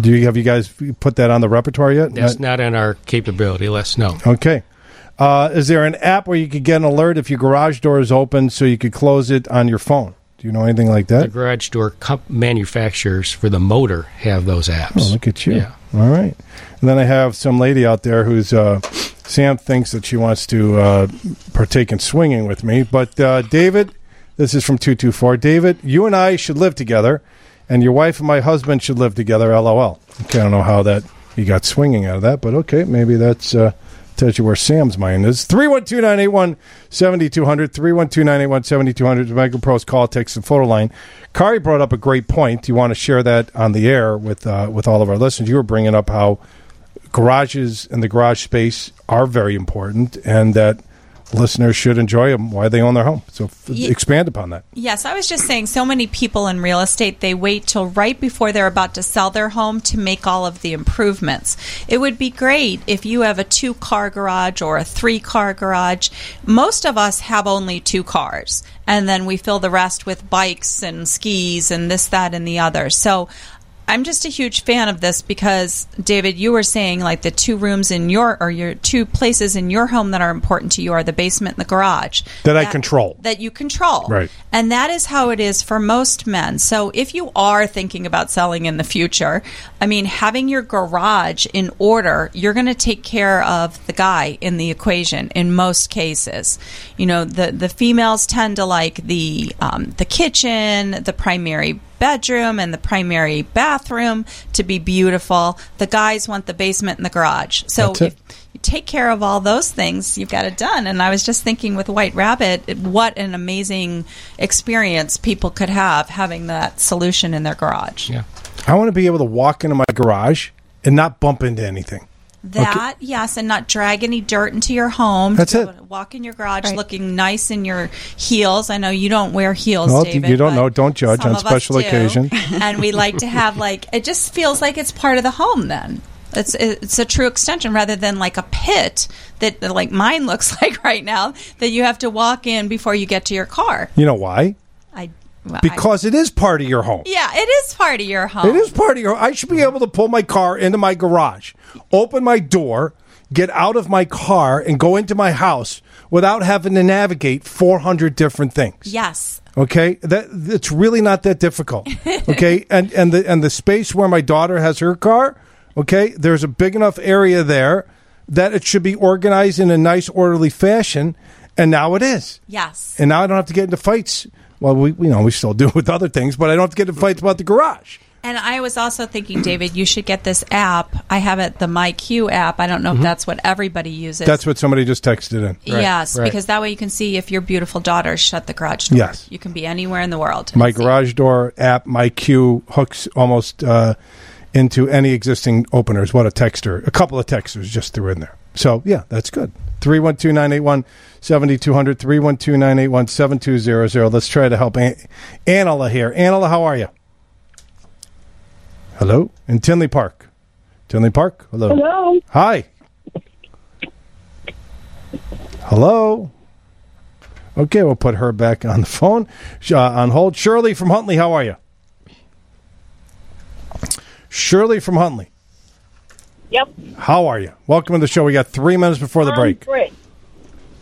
Do you have you guys put that on the repertoire yet? That's not in our capability list, no. Okay. Uh, is there an app where you could get an alert if your garage door is open so you could close it on your phone? Do you know anything like that? The garage door comp- manufacturers for the motor have those apps. Oh, look at you. Yeah. All right. And then I have some lady out there who's, uh, Sam thinks that she wants to uh, partake in swinging with me. But, uh, David, this is from two two four. David, you and I should live together, and your wife and my husband should live together, LOL. Okay, I don't know how that you got swinging out of that, but okay, maybe that's... Uh, tells you where Sam's mind is. three one two, nine eight one, seven two zero zero. three one two, nine eight one, seven two zero zero. MegaPro's call, text, and photo line. Kari brought up a great point. You want to share that on the air with uh, with all of our listeners. You were bringing up how garages and the garage space are very important and that listeners should enjoy them while they own their home. So f- Ye- expand upon that. Yes, I was just saying so many people in real estate, they wait till right before they're about to sell their home to make all of the improvements. It would be great if you have a two-car garage or a three-car garage. Most of us have only two cars, and then we fill the rest with bikes and skis and this, that, and the other. So I'm just a huge fan of this because, David, you were saying like the two rooms in your or your two places in your home that are important to you are the basement and the garage. That, that I control. That you control. Right. And that is how it is for most men. So if you are thinking about selling in the future, I mean, having your garage in order, you're going to take care of the guy in the equation in most cases. You know, the, the females tend to like the um, the kitchen, the primary bedroom and the primary bathroom to be beautiful. The guys want the basement and the garage. So if you take care of all those things, you've got it done. And I was just thinking with White Rabbit, what an amazing experience people could have having that solution in their garage. Yeah, I want to be able to walk into my garage and not bump into anything. That, okay. Yes, and not drag any dirt into your home. That's it. Walk in your garage right. looking nice in your heels. I know you don't wear heels, well, David. You don't know. Don't judge on special occasion. And we like to have, like, it just feels like it's part of the home then. It's it's a true extension rather than like a pit that, like mine looks like right now, that you have to walk in before you get to your car. You know why? I Well, because I, it is part of your home. Yeah, it is part of your home. It is part of your home. I should be able to pull my car into my garage, open my door, get out of my car, and go into my house without having to navigate four hundred different things. Yes. Okay? That it's really not that difficult. Okay? and and the and the space where my daughter has her car, okay, there's a big enough area there that it should be organized in a nice, orderly fashion, and now it is. Yes. And now I don't have to get into fights. Well, we you know we still do with other things, but I don't have to get in fights about the garage. And I was also thinking, David, you should get this app. I have it, the MyQ app. I don't know mm-hmm. if that's what everybody uses. That's what somebody just texted in. Right. Yes, right. Because that way you can see if your beautiful daughter shut the garage door. Yes. You can be anywhere in the world. My garage see. door app, MyQ, hooks almost uh, into any existing openers. What a texter. A couple of texters just threw in there. So, yeah, that's good. three one two, nine eight one, seven two zero zero, three one two, nine eight one, seven two zero zero. Let's try to help An- Anila here. Anila, how are you? Hello? In Tinley Park. Tinley Park? Hello. Hello. Hi. Hello. Okay, we'll put her back on the phone, uh, on hold. Shirley from Huntley, how are you? Shirley from Huntley. Yep. How are you? Welcome to the show. We got three minutes before the I'm break. Great.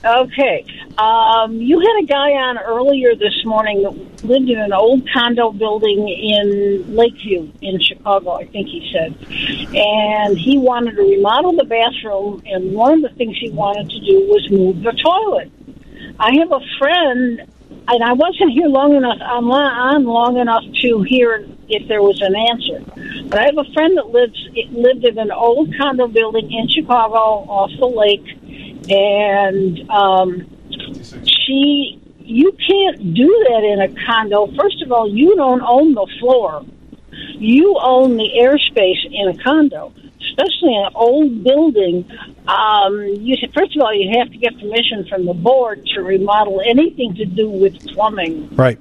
Okay. Um, you had a guy on earlier this morning that lived in an old condo building in Lakeview in Chicago, I think he said. And he wanted to remodel the bathroom, and one of the things he wanted to do was move the toilet. I have a friend, and I wasn't here long enough, I'm on long enough to hear if there was an answer. But I have a friend that lives lived in an old condo building in Chicago off the lake, and um, she, you can't do that in a condo. First of all, you don't own the floor. You own the airspace in a condo, especially in an old building. Um, you first of all, you have to get permission from the board to remodel anything to do with plumbing. Right.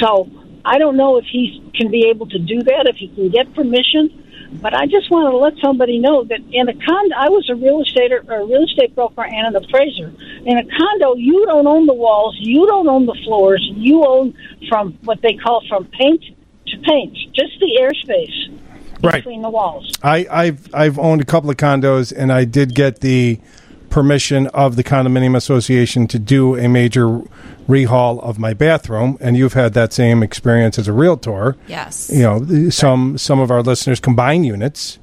So I don't know if he can be able to do that, if he can get permission. But I just want to let somebody know that in a condo, I was a real estate a real estate broker and an appraiser. In a condo, you don't own the walls, you don't own the floors, you own from what they call from paint to paint, just the airspace. Right. Between the walls. I, I've I've owned a couple of condos, and I did get the permission of the condominium association to do a major rehaul of my bathroom, and you've had that same experience as a realtor. Yes. You know, some some of our listeners combine units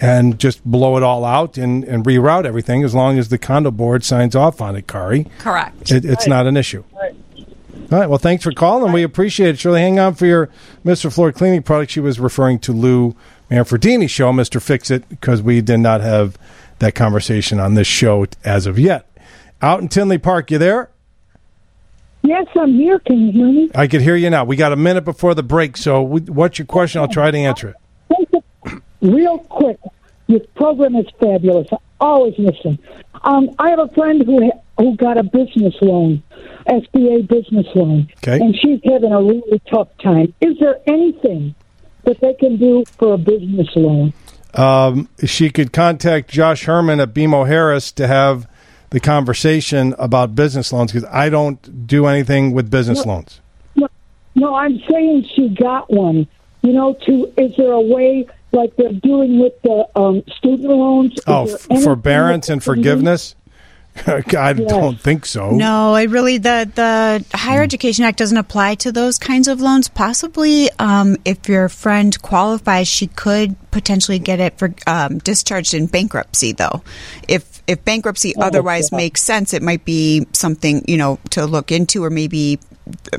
and just blow it all out and, and reroute everything as long as the condo board signs off on it, Kari. Correct. It, it's right. not an issue. Right. All right. Well, thanks for calling. Right. We appreciate it. Shirley, hang on for your Mister Floor Cleaning product. She was referring to Lou Manfredini's show, Mister Fix-It, because we did not have that conversation on this show as of yet. Out in Tinley Park, you there? Yes, I'm here. Can you hear me? I can hear you now. We got a minute before the break, so we, what's your question? I'll try to answer it. Real quick, your program is fabulous. I always listen. Um, I have a friend who who got a business loan, S B A business loan, okay. and she's having a really tough time. Is there anything that they can do for a business loan? Um, she could contact Josh Herman at B M O Harris to have the conversation about business loans, because I don't do anything with business no, loans. No, no, I'm saying she got one. You know, to is there a way like they're doing with the um, student loans? Is oh, forbearance and forgiveness? I don't think so. No, I really the the Higher Education Act doesn't apply to those kinds of loans. Possibly, um, if your friend qualifies, she could potentially get it for um, discharged in bankruptcy. Though, if if bankruptcy oh, otherwise yeah. makes sense, it might be something you know to look into, or maybe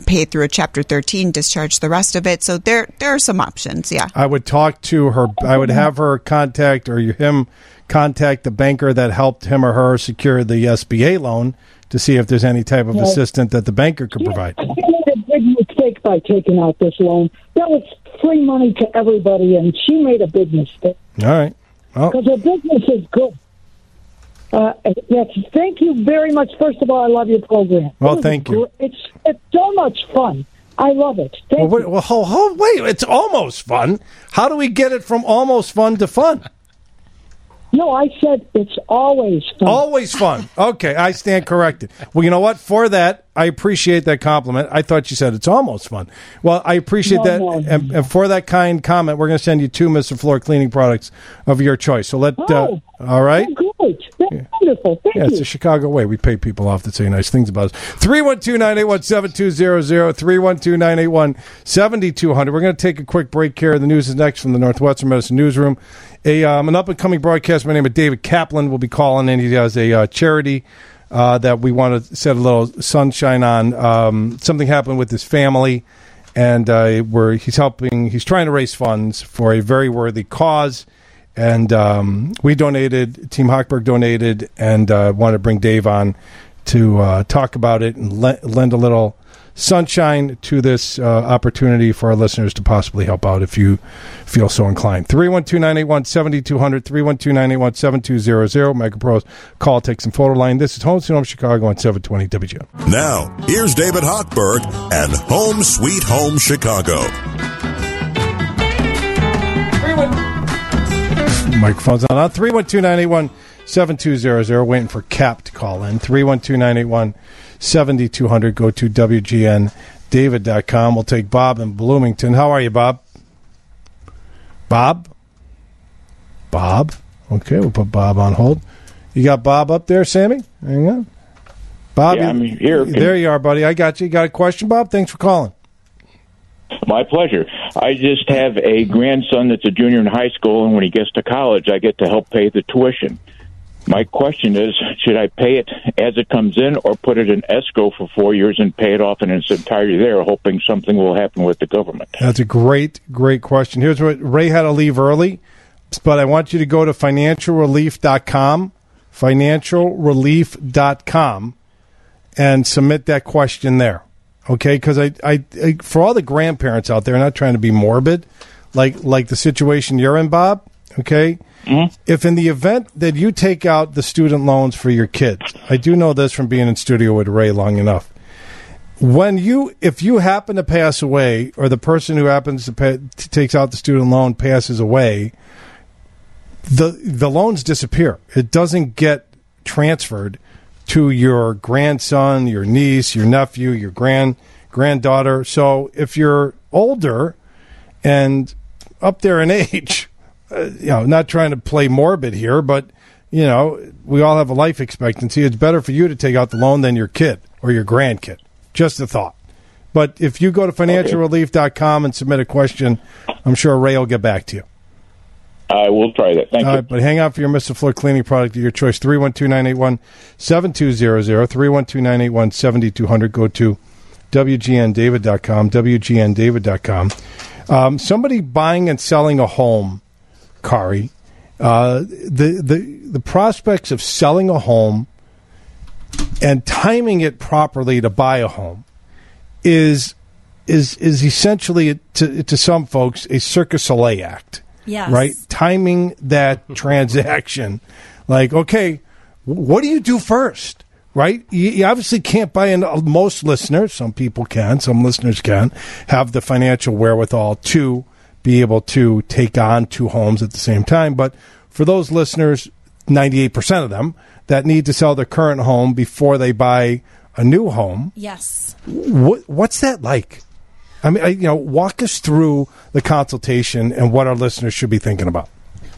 pay through a Chapter thirteen, discharge the rest of it. So there there are some options. Yeah, I would talk to her. I would have her contact or him. Contact the banker that helped him or her secure the S B A loan to see if there's any type of yes. assistance that the banker could provide. I made a big mistake by taking out this loan. That was free money to everybody, and she made a big mistake. All right. Because oh. the business is good. Uh, yes, thank you very much. First of all, I love your program. Well, thank you. It's it's so much fun. I love it. Thank well, you. Wait, well, ho, ho, wait, it's almost fun. How do we get it from almost fun to fun? No, I said it's always fun. Always fun. Okay, I stand corrected. Well, you know what? For that, I appreciate that compliment. I thought you said it's almost fun. Well, I appreciate no, that. No. And, and for that kind comment, we're going to send you two Mister Floor cleaning products of your choice. So let, oh, uh, all right? Oh, great. That's yeah. wonderful. Thank yeah, you. It's the Chicago way. We pay people off that say nice things about us. three one two, nine eight one, seven two zero zero, three one two, nine eight one, seven two zero zero. We're going to take a quick break here. The news is next from the Northwestern Medicine Newsroom. A, um, an up-and-coming broadcast by the name of David Kaplan will be calling in. He does a uh, charity uh, that we want to set a little sunshine on. Um, something happened with his family, and uh, we're, he's helping. He's trying to raise funds for a very worthy cause. And um, we donated, Team Hochberg donated, and uh, wanted to bring Dave on to uh, talk about it and le- lend a little sunshine to this uh, opportunity for our listeners to possibly help out if you feel so inclined. three one two, nine eight one, seven two zero zero, three one two, nine eight one, seven two zero zero, MegaPros call, take some photo line. This is Home Sweet Home Chicago on seven twenty W G N. Now, here's David Hochberg and Home Sweet Home Chicago. Microphone's on. on. three one two, nine eight one, seven two zero zero, waiting for Cap to call in. three one two, nine eight one, seven two zero zero. Go to W G N David dot com. We'll take Bob in Bloomington. How are you, Bob? Bob? Bob? Okay, we'll put Bob on hold. You got Bob up there, Sammy? Hang on. Bob, yeah, I'm here. There you are, buddy. I got you. You got a question, Bob? Thanks for calling. My pleasure. I just have a grandson that's a junior in high school, and when he gets to college, I get to help pay the tuition. My question is, should I pay it as it comes in or put it in escrow for four years and pay it off in its entirety there, hoping something will happen with the government? That's a great, great question. Here's what Ray had to leave early, but I want you to go to financial relief dot com, financial relief dot com, and submit that question there. Okay, because I, I, I, for all the grandparents out there, I'm not trying to be morbid, like like the situation you're in, Bob, okay? Mm-hmm. If in the event that you take out the student loans for your kids, I do know this from being in studio with Ray long enough, when you, if you happen to pass away or the person who happens to pay, t- takes out the student loan passes away, the the loans disappear. It doesn't get transferred to your grandson, your niece, your nephew, your grand granddaughter. So if you're older and up there in age, uh, you know, not trying to play morbid here, but, you know, we all have a life expectancy. It's better for you to take out the loan than your kid or your grandkid. Just a thought. But if you go to financial relief dot com and submit a question, I'm sure Ray will get back to you. I will try that. Thank All you. Right, but hang out for your Mister Floor cleaning product of your choice. three one two, nine eight one, seven two zero zero, three one two, nine eight one, seven two zero zero. Go to W G N David dot com, W G N David dot com. Um, somebody buying and selling a home, Kari, uh, the, the, the prospects of selling a home and timing it properly to buy a home is, is, is essentially, to, to some folks, a Cirque du Soleil act. Yes. Right? Timing that transaction. Like, okay, what do you do first? Right? You, you obviously can't buy in. Most listeners, some people can, some listeners can, have the financial wherewithal to be able to take on two homes at the same time. But for those listeners, ninety-eight percent of them, that need to sell their current home before they buy a new home. Yes. What, what's that like? I mean, I, you know, walk us through the consultation and what our listeners should be thinking about.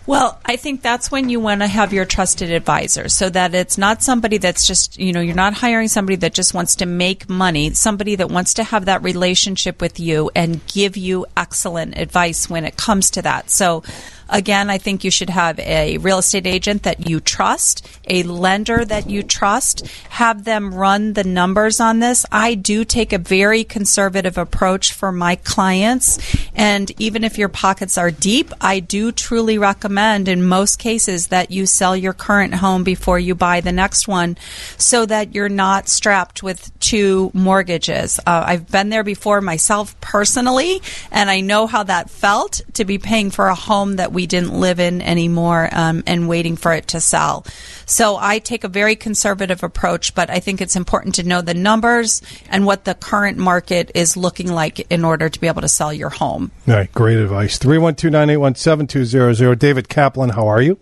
Well, I think that's when you want to have your trusted advisor so that it's not somebody that's just, you know, you're not hiring somebody that just wants to make money, somebody that wants to have that relationship with you and give you excellent advice when it comes to that. So, again, I think you should have a real estate agent that you trust, a lender that you trust, have them run the numbers on this. I do take a very conservative approach for my clients, and even if your pockets are deep, I do truly recommend in most cases that you sell your current home before you buy the next one so that you're not strapped with two mortgages. Uh, I've been there before myself personally, and I know how that felt to be paying for a home that we didn't live in anymore, um, and waiting for it to sell. So I take a very conservative approach, but I think it's important to know the numbers and what the current market is looking like in order to be able to sell your home. All right, great advice. three one two, nine eight one, seven two zero zero. David Kaplan, how are you?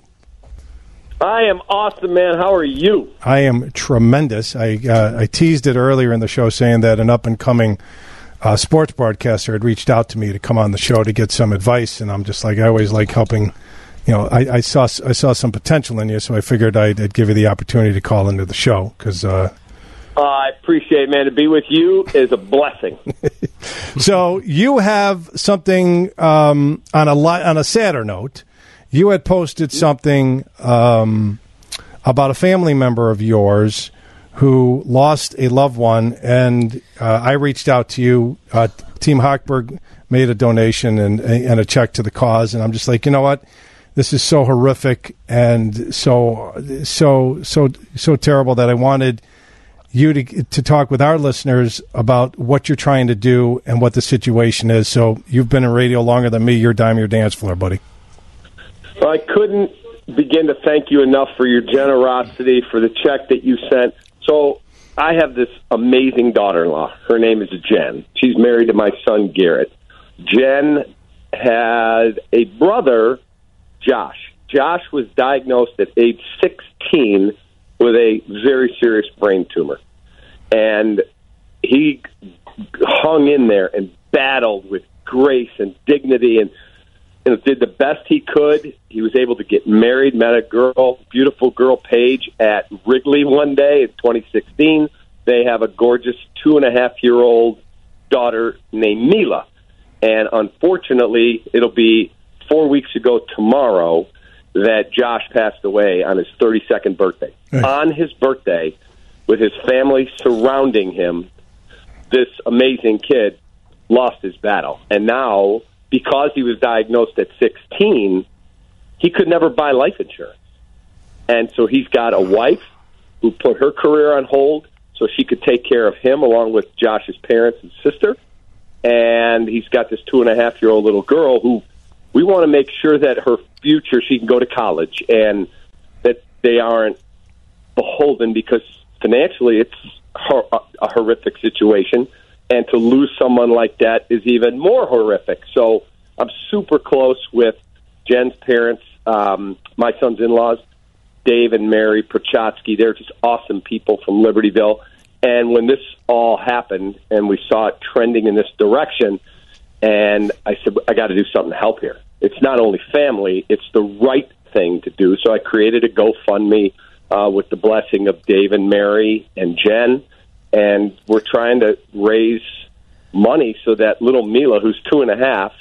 I am awesome, man. How are you? I am tremendous. I uh, I teased it earlier in the show saying that an up-and-coming uh, sports broadcaster had reached out to me to come on the show to get some advice, and I'm just like, I always like helping. You know, I, I saw I saw some potential in you, so I figured I'd, I'd give you the opportunity to call into the show. Because uh, uh, I appreciate it, man. To be with you is a blessing. So you have something um, on a li- on a sadder note. You had posted something um, about a family member of yours who lost a loved one, and uh, I reached out to you. Uh, Team Hochberg made a donation and, and a check to the cause, and I'm just like, you know what? This is so horrific and so so so so terrible that I wanted you to to talk with our listeners about what you're trying to do and what the situation is. So you've been in radio longer than me. You're dime your dance floor, buddy. Well, I couldn't begin to thank you enough for your generosity, for the check that you sent. So I have this amazing daughter-in-law. Her name is Jen. She's married to my son, Garrett. Jen had a brother, Josh. Josh was diagnosed at age sixteen with a very serious brain tumor. And he hung in there and battled with grace and dignity and And did the best he could. He was able to get married, met a girl, beautiful girl, Paige, at Wrigley one day in twenty sixteen. They have a gorgeous two-and-a-half-year-old daughter named Mila. And unfortunately, it'll be four weeks ago tomorrow that Josh passed away on his thirty-second birthday. Thanks. On his birthday, with his family surrounding him, this amazing kid lost his battle. And now, because he was diagnosed at sixteen, he could never buy life insurance. And so he's got a wife who put her career on hold so she could take care of him along with Josh's parents and sister. And he's got this two-and-a-half-year-old little girl who we want to make sure that her future, she can go to college and that they aren't beholden, because financially it's a horrific situation. And to lose someone like that is even more horrific. So I'm super close with Jen's parents, um, my son's in-laws, Dave and Mary Prochotsky. They're just awesome people from Libertyville. And when this all happened and we saw it trending in this direction, and I said, I got to do something to help here. It's not only family, it's the right thing to do. So I created a GoFundMe uh, with the blessing of Dave and Mary and Jen. And we're trying to raise money so that little Mila, who's two and a half,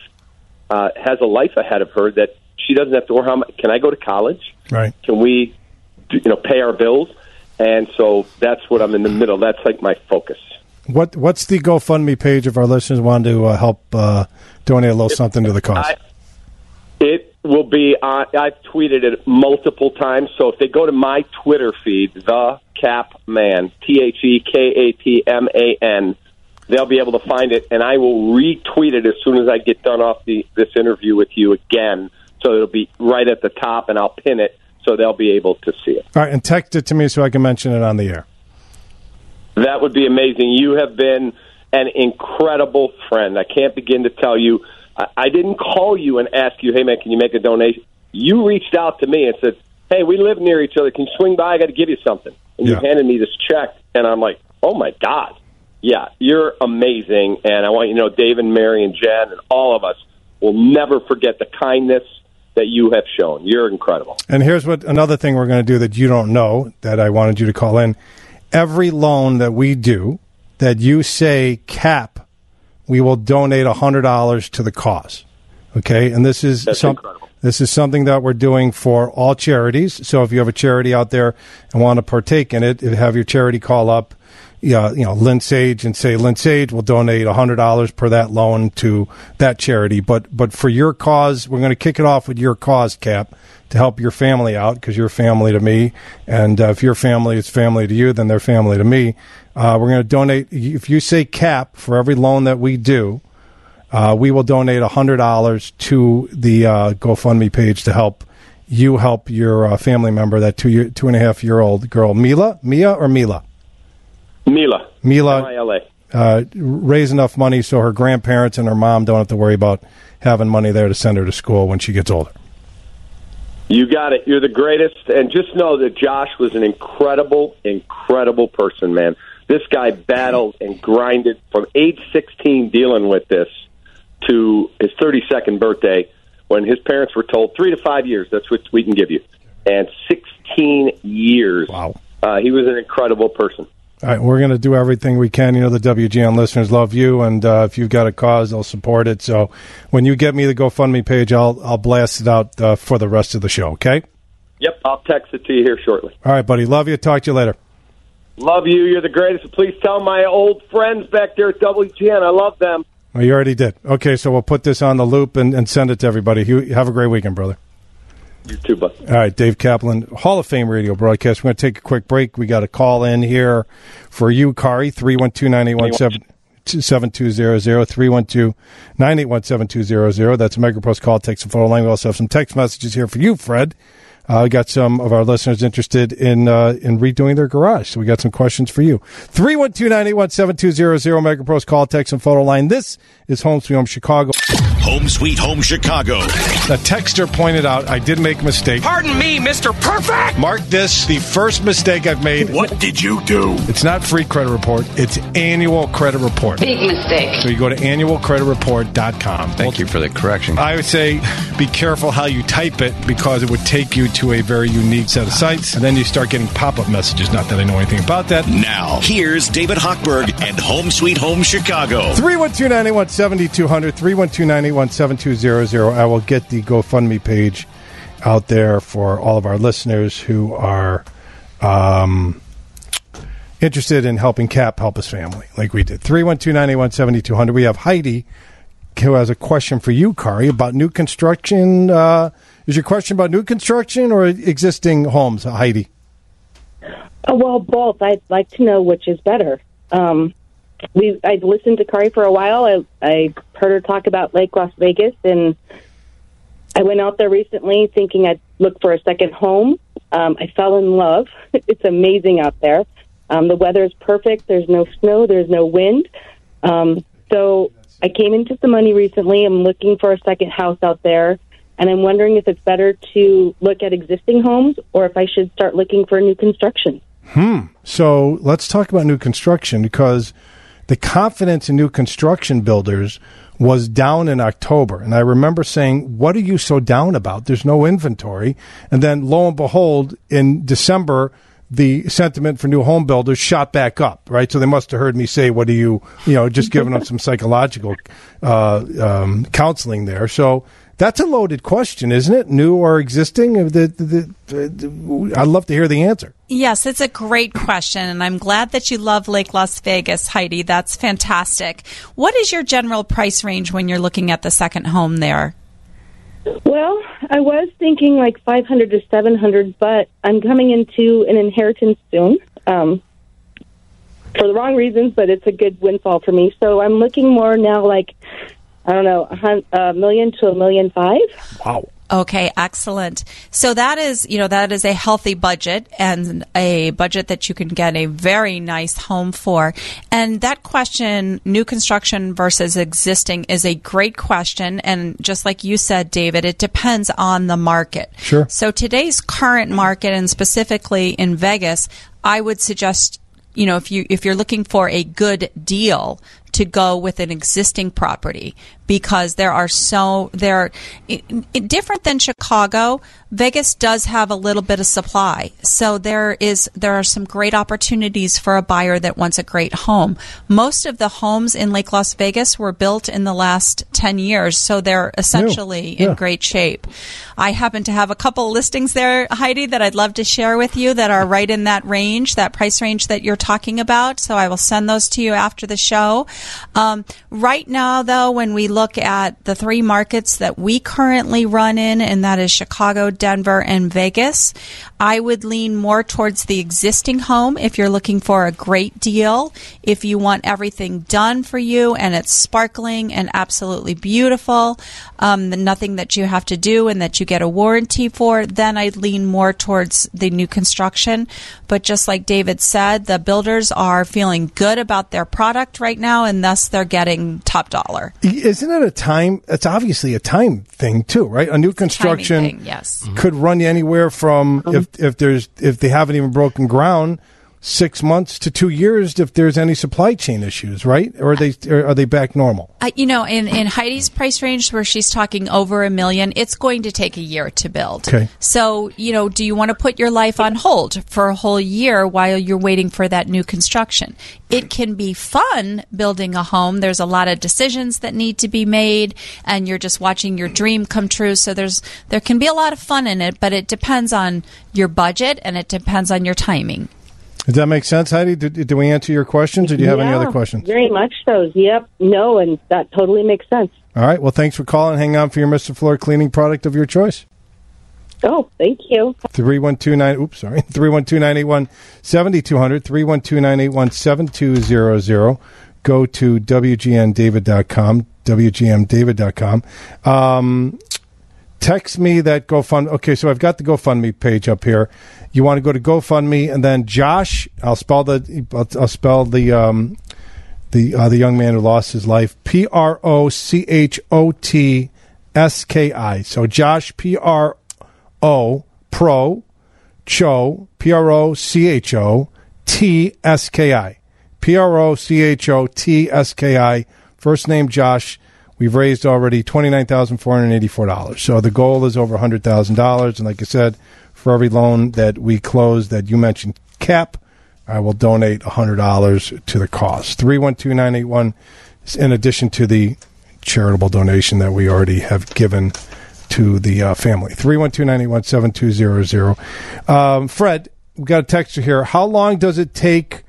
uh, has a life ahead of her that she doesn't have to worry. How much, can I go to college? Right? Can we, you know, pay our bills? And so that's what I'm in the middle. That's like my focus. What What's the GoFundMe page if our listeners want to uh, help uh, donate a little it, something to the cause? I, it will be. Uh, I've tweeted it multiple times. So if they go to my Twitter feed, the Kapman, T H E K A P M A N. They'll be able to find it, and I will retweet it as soon as I get done off the, this interview with you again. So it'll be right at the top, and I'll pin it so they'll be able to see it. All right, and text it to me so I can mention it on the air. That would be amazing. You have been an incredible friend. I can't begin to tell you. I, I didn't call you and ask you, hey, man, can you make a donation? You reached out to me and said, hey, we live near each other. Can you swing by? I got to give you something. And yeah. You handed me this check, and I'm like, oh, my God. Yeah, you're amazing. And I want you to know Dave and Mary and Jen and all of us will never forget the kindness that you have shown. You're incredible. And here's what another thing we're going to do that you don't know that I wanted you to call in. Every loan that we do that you say cap, we will donate one hundred dollars to the cause. Okay, and this is some, this is something that we're doing for all charities. So if you have a charity out there and want to partake in it, have your charity call up, yeah, you know, Linsage and say Linsage will donate one hundred dollars per that loan to that charity. But but for your cause, we're going to kick it off with your cause, Cap, to help your family out, because you're family to me, and uh, if your family is family to you, then they're family to me. Uh, we're going to donate, if you say Cap for every loan that we do. Uh, we will donate one hundred dollars to the uh, GoFundMe page to help you help your uh, family member, that two year, two and a half year old girl, Mila, Mia or Mila? Mila. Mila. M I L A. Uh, raise enough money so her grandparents and her mom don't have to worry about having money there to send her to school when she gets older. You got it. You're the greatest. And just know that Josh was an incredible, incredible person, man. This guy battled and grinded from age sixteen dealing with this to his thirty-second birthday when his parents were told three to five years, that's what we can give you. And sixteen years. Wow. Uh, he was an incredible person. All right, we're going to do everything we can. You know, the W G N listeners love you, and uh, if you've got a cause, they'll support it. So when you get me the GoFundMe page, I'll I'll blast it out uh, for the rest of the show, okay? Yep, I'll text it to you here shortly. All right, buddy. Love you. Talk to you later. Love you. You're the greatest. Please tell my old friends back there at W G N. I love them. Well, you already did. Okay, so we'll put this on the loop and, and send it to everybody. You have a great weekend, brother. You too, bud. All right, Dave Kaplan, Hall of Fame radio broadcast. We're going to take a quick break. We got a call in here for you, Kari, three one two, nine eight one seven two zero zero, three one two, nine eight one, seven two zero zero. That's a MegaPost call. Take some photo line. We also have some text messages here for you, Fred. Uh, we got some of our listeners interested in uh, in redoing their garage, so we got some questions for you. three one two, nine eight one, seven two zero zero, MegaPost call, text, and photo line. This is Home Sweet Home Chicago. Home Sweet Home Chicago. The texter pointed out I did make a mistake. Pardon me, Mister Perfect. Mark this the first mistake I've made. What did you do? It's not free credit report. It's annual credit report. Big mistake. So you go to annual credit report dot com. Thank well, you for the correction. I would say be careful how you type it because it would take you to a very unique set of sites. And then you start getting pop-up messages. Not that I know anything about that. Now, here's David Hochberg and Home Sweet Home Chicago. three one two, nine eight one, seven two zero zero, three one two, nine eight one, seven two zero zero. one seven two zero zero. I will get the GoFundMe page out there for all of our listeners who are um, interested in helping Cap help his family, like we did. three one two, nine eight one, seven two zero zero. We have Heidi, who has a question for you, Kari, about new construction. Uh, is your question about new construction or existing homes, Heidi? Oh, well, both. I'd like to know which is better. Um We I'd listened to Kari for a while. I I heard her talk about Lake Las Vegas, and I went out there recently thinking I'd look for a second home. Um, I fell in love. It's amazing out there. Um, the weather is perfect. There's no snow. There's no wind. Um, so I came into some money recently. I'm looking for a second house out there, and I'm wondering if it's better to look at existing homes or if I should start looking for new construction. Hmm. So let's talk about new construction because the confidence in new construction builders was down in October. And I remember saying, what are you so down about? There's no inventory. And then lo and behold, in December, the sentiment for new home builders shot back up, right? So they must have heard me say, what do you, you know, just giving them some psychological uh, um, counseling there. So that's a loaded question, isn't it? New or existing? The, the, the, the, I'd love to hear the answer. Yes, it's a great question, and I'm glad that you love Lake Las Vegas, Heidi. That's fantastic. What is your general price range when you're looking at the second home there? Well, I was thinking like five hundred to seven hundred, but I'm coming into an inheritance soon um, for the wrong reasons, but it's a good windfall for me. So I'm looking more now like, I don't know, a, hun- a million to a million five. Wow. Okay, excellent. So that is, you know, that is a healthy budget and a budget that you can get a very nice home for. And that question, new construction versus existing, is a great question. And just like you said, David, it depends on the market. Sure. So today's current market, and specifically in Vegas, I would suggest, you know, if you if you're looking for a good deal, to go with an existing property because there are so there different than Chicago. Vegas does have a little bit of supply, so there is there are some great opportunities for a buyer that wants a great home. Most of the homes in Lake Las Vegas were built in the last ten years, so they're essentially yeah. in great shape. I happen to have a couple listings there, Heidi, that I'd love to share with you that are right in that range, that price range that you're talking about. So I will send those to you after the show. Um, right now, though, when we look at the three markets that we currently run in, and that is Chicago, Denver, and Vegas. I would lean more towards the existing home if you're looking for a great deal. If you want everything done for you and it's sparkling and absolutely beautiful, um, nothing that you have to do and that you get a warranty for, then I'd lean more towards the new construction. But just like David said, the builders are feeling good about their product right now, and thus they're getting top dollar. Isn't it a time? It's obviously a time thing too, right? A new it's construction a timing thing, yes. could run you anywhere from mm-hmm. if if there's if they haven't even broken ground, six months to two years if there's any supply chain issues, right? Or are they or are they back normal? Uh, you know, in in Heidi's price range where she's talking over a million, it's going to take a year to build. Okay. So, you know, do you want to put your life on hold for a whole year while you're waiting for that new construction? It can be fun building a home. There's a lot of decisions that need to be made, and you're just watching your dream come true. So there's there can be a lot of fun in it, but it depends on your budget and it depends on your timing. Does that make sense, Heidi? Did, did we answer your questions, or do you have yeah, any other questions? Very much so. Yep. No, and that totally makes sense. All right. Well, thanks for calling. Hang on for your Mister Floor cleaning product of your choice. Oh, thank you. three one two nine Oops, sorry. three one two, nine eight one, seven two zero zero three one two, nine eight one, seven two zero zero Go to W G N David dot com W G N David dot com Um, text me that GoFundMe. Okay, so I've got the GoFundMe page up here. You want to go to GoFundMe, and then Josh, I'll spell the, I'll, I'll spell the, um, the, uh, the young man who lost his life, P R O C H O T S K I. So Josh, P R O Pro Cho, P R O C H O T S K I, P R O C H O T S K I. First name Josh. We've raised already twenty-nine thousand four hundred eighty-four dollars So the goal is over one hundred thousand dollars And like I said, for every loan that we close that you mentioned, Cap, I will donate one hundred dollars to the cause. three one two, nine eight one in addition to the charitable donation that we already have given to the uh, family. three one two, nine eight one, seven two zero zero Um, Fred, we've got a texter here. How long does it take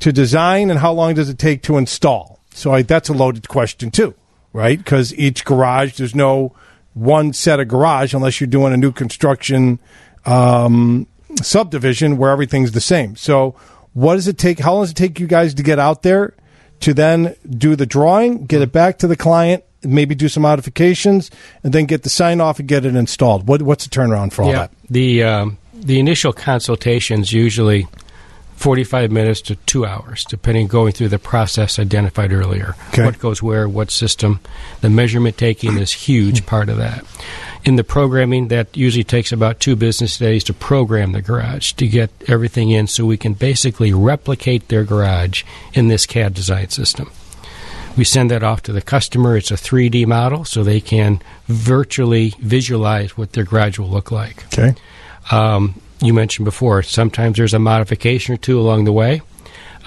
to design and how long does it take to install? So I, that's a loaded question, too, right? Because each garage, there's no one set of garage unless you're doing a new construction Um, subdivision where everything's the same. So what does it take? How long does it take you guys to get out there to then do the drawing, get it back to the client, maybe do some modifications, and then get the sign off and get it installed? What, what's the turnaround for all yeah, that? The um, the initial consultation's usually forty-five minutes to two hours, depending going through the process identified earlier. Okay. What goes where, what system. The measurement taking is a huge part of that. In the programming, that usually takes about two business days to program the garage, to get everything in so we can basically replicate their garage in this C A D design system. We send that off to the customer. It's a three D model, so they can virtually visualize what their garage will look like. Okay. Um, you mentioned before, sometimes there's a modification or two along the way.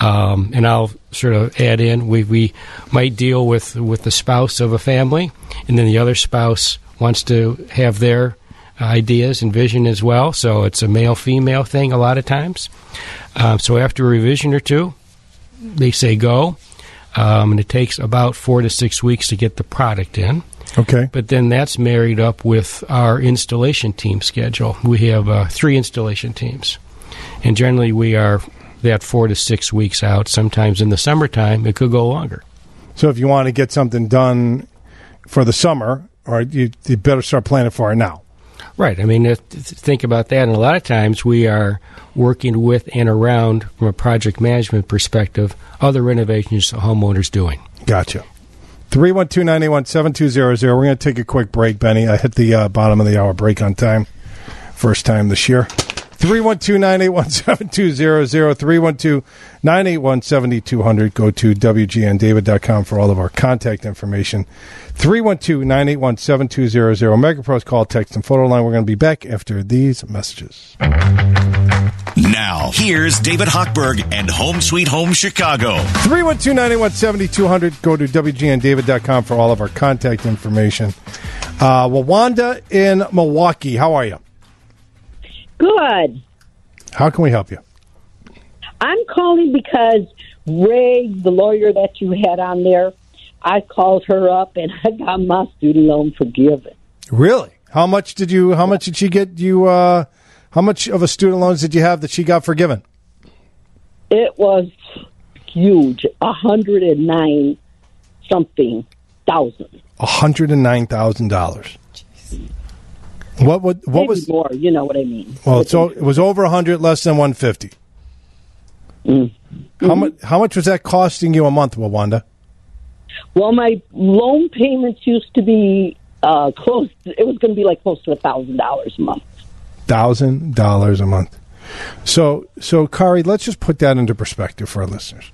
Um, and I'll sort of add in, we, we might deal with, with the spouse of a family, and then the other spouse wants to have their ideas and vision as well. So it's a male-female thing a lot of times. Um, so after a revision or two, they say go. Um, and it takes about four to six weeks to get the product in. Okay. But then that's married up with our installation team schedule. We have uh, three installation teams. And generally we are that four to six weeks out. Sometimes in the summertime, it could go longer. So if you want to get something done for the summer, or you, you better start planning for it now. Right. I mean, think about that. And a lot of times we are working with and around, from a project management perspective, other renovations the homeowner's doing. Gotcha. three one two, nine eight one, seven two zero zero We're going to take a quick break, Benny. I hit the uh, bottom of the hour break on time. First time this year. three one two, nine eight one, seven two zero zero three one two, nine eight one, seven two zero zero Go to W G N David dot com for all of our contact information. three one two, nine eight one, seven two zero zero MegaPros call, text, and photo line. We're going to be back after these messages. Now, here's David Hochberg and Home Sweet Home Chicago. three one two, nine eight one, seven two zero zero Go to W G N David dot com for all of our contact information. Uh, well, Wanda in Milwaukee, how are you? Good. How can we help you? I'm calling because Ray, the lawyer that you had on there, I called her up and I got my student loan forgiven. Really? How much did you? How much did she get? You? Uh, how much of a student loans did you have that she got forgiven? It was huge, a hundred and nine something thousand. A hundred and nine thousand dollars. What would? What Maybe was more? You know what I mean. Well, so it was over a hundred, less than one fifty. Mm. How mm-hmm. much? How much was that costing you a month, Wanda? Well, my loan payments used to be uh, close. It was going to be like close to a thousand dollars a month. Thousand dollars a month. So, so Kari, let's just put that into perspective for our listeners.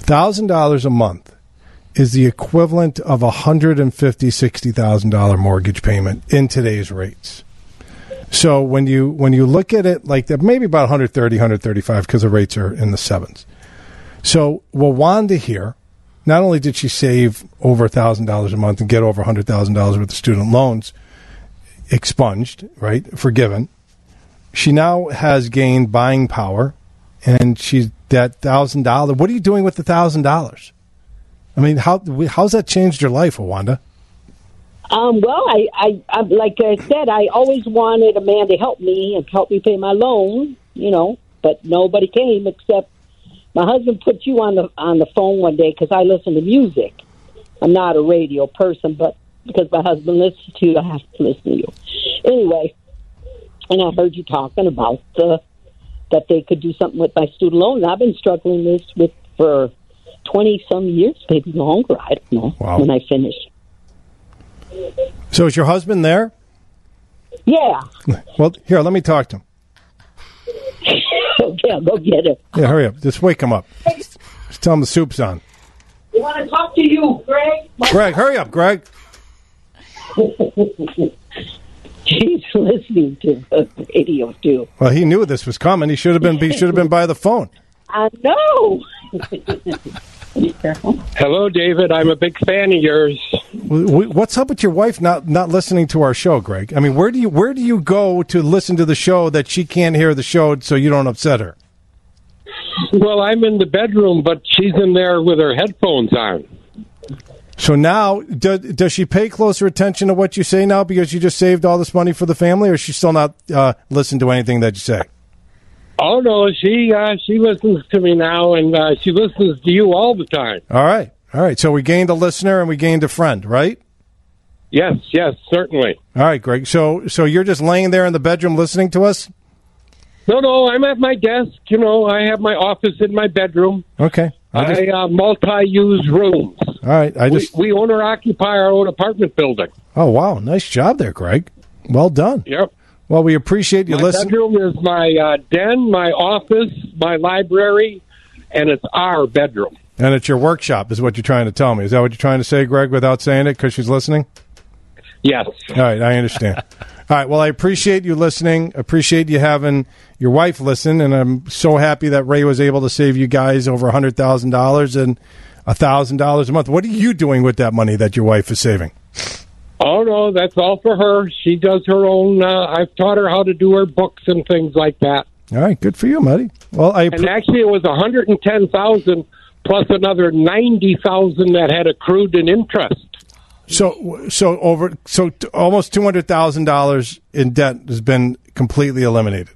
A thousand dollars a month is the equivalent of a hundred and fifty, sixty thousand dollar mortgage payment in today's rates. So when you when you look at it like that, maybe about one hundred thirty, one hundred thirty-five, because the rates are in the sevens. So Wanda here, not only did she save over one thousand dollars a month and get over one hundred thousand dollars worth of student loans expunged, right, forgiven, she now has gained buying power, and she's that one thousand dollars. What are you doing with the one thousand dollars? I mean, how how's that changed your life, Wanda? Um, well, I, I, I, like I said, I always wanted a man to help me and help me pay my loan, you know, but nobody came except my husband put you on the on the phone one day because I listen to music. I'm not a radio person, but because my husband listens to you, I have to listen to you. Anyway, and I heard you talking about the, that they could do something with my student loan. And I've been struggling this with for twenty-some years, maybe longer. I don't know wow. when I finish. So is your husband there? Yeah. Well, here, let me talk to him. Okay, I'll go get it. Yeah, hurry up. Just wake him up. Just tell him the soup's on. We want to talk to you, Greg. Greg, hurry up, Greg. He's listening to the radio, too. Well, he knew this was coming. He should have been, he should have been by the phone. I know. Hello, David. I'm a big fan of yours. What's up with your wife not, not listening to our show, Greg? I mean, where do you where do you go to listen to the show that she can't hear the show so you don't upset her? Well, I'm in the bedroom, but she's in there with her headphones on. So now, do, does she pay closer attention to what you say now because you just saved all this money for the family, or is she still not uh, listen to anything that you say? Oh, no, she uh, she listens to me now, and uh, she listens to you all the time. All right. All right. So we gained a listener and we gained a friend, right? Yes, yes, certainly. All right, Greg. So so you're just laying there in the bedroom listening to us? No, no, I'm at my desk. You know, I have my office in my bedroom. Okay. I, just... I uh, multi-use rooms. All right. I just We, we own or occupy our own apartment building. Oh, wow. Nice job there, Greg. Well done. Yep. Well, we appreciate you listening. My bedroom is my uh, den, my office, my library, and it's our bedroom. And it's your workshop is what you're trying to tell me. Is that what you're trying to say, Greg, without saying it because she's listening? Yes. All right, I understand. All right, well, I appreciate you listening. Appreciate you having your wife listen, and I'm so happy that Ray was able to save you guys over one hundred thousand dollars and one thousand dollars a month. What are you doing with that money that your wife is saving? Oh, no, that's all for her. She does her own. Uh, I've taught her how to do her books and things like that. All right, good for you, buddy. Well, I appre- and actually, it was one hundred ten thousand dollars plus another ninety thousand dollars that had accrued in interest. So, so over, so t- almost two hundred thousand dollars in debt has been completely eliminated.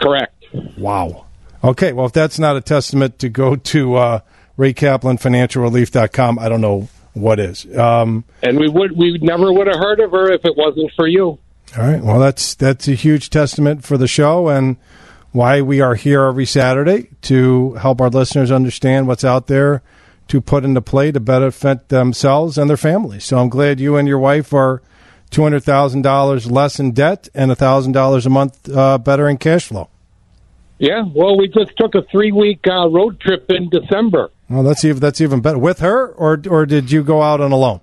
Correct. Wow. Okay. Well, if that's not a testament to go to uh, Ray Kaplan, financial relief dot com, I don't know what is. Um, and we would we never would have heard of her if it wasn't for you. All right. Well, that's that's a huge testament for the show and why we are here every Saturday to help our listeners understand what's out there to put into play to benefit themselves and their families. So I'm glad you and your wife are two hundred thousand dollars less in debt and one thousand dollars a month uh, better in cash flow. Yeah. Well, we just took a three-week uh, road trip in December. Well, that's even that's even better. With her, or or did you go out on a loan?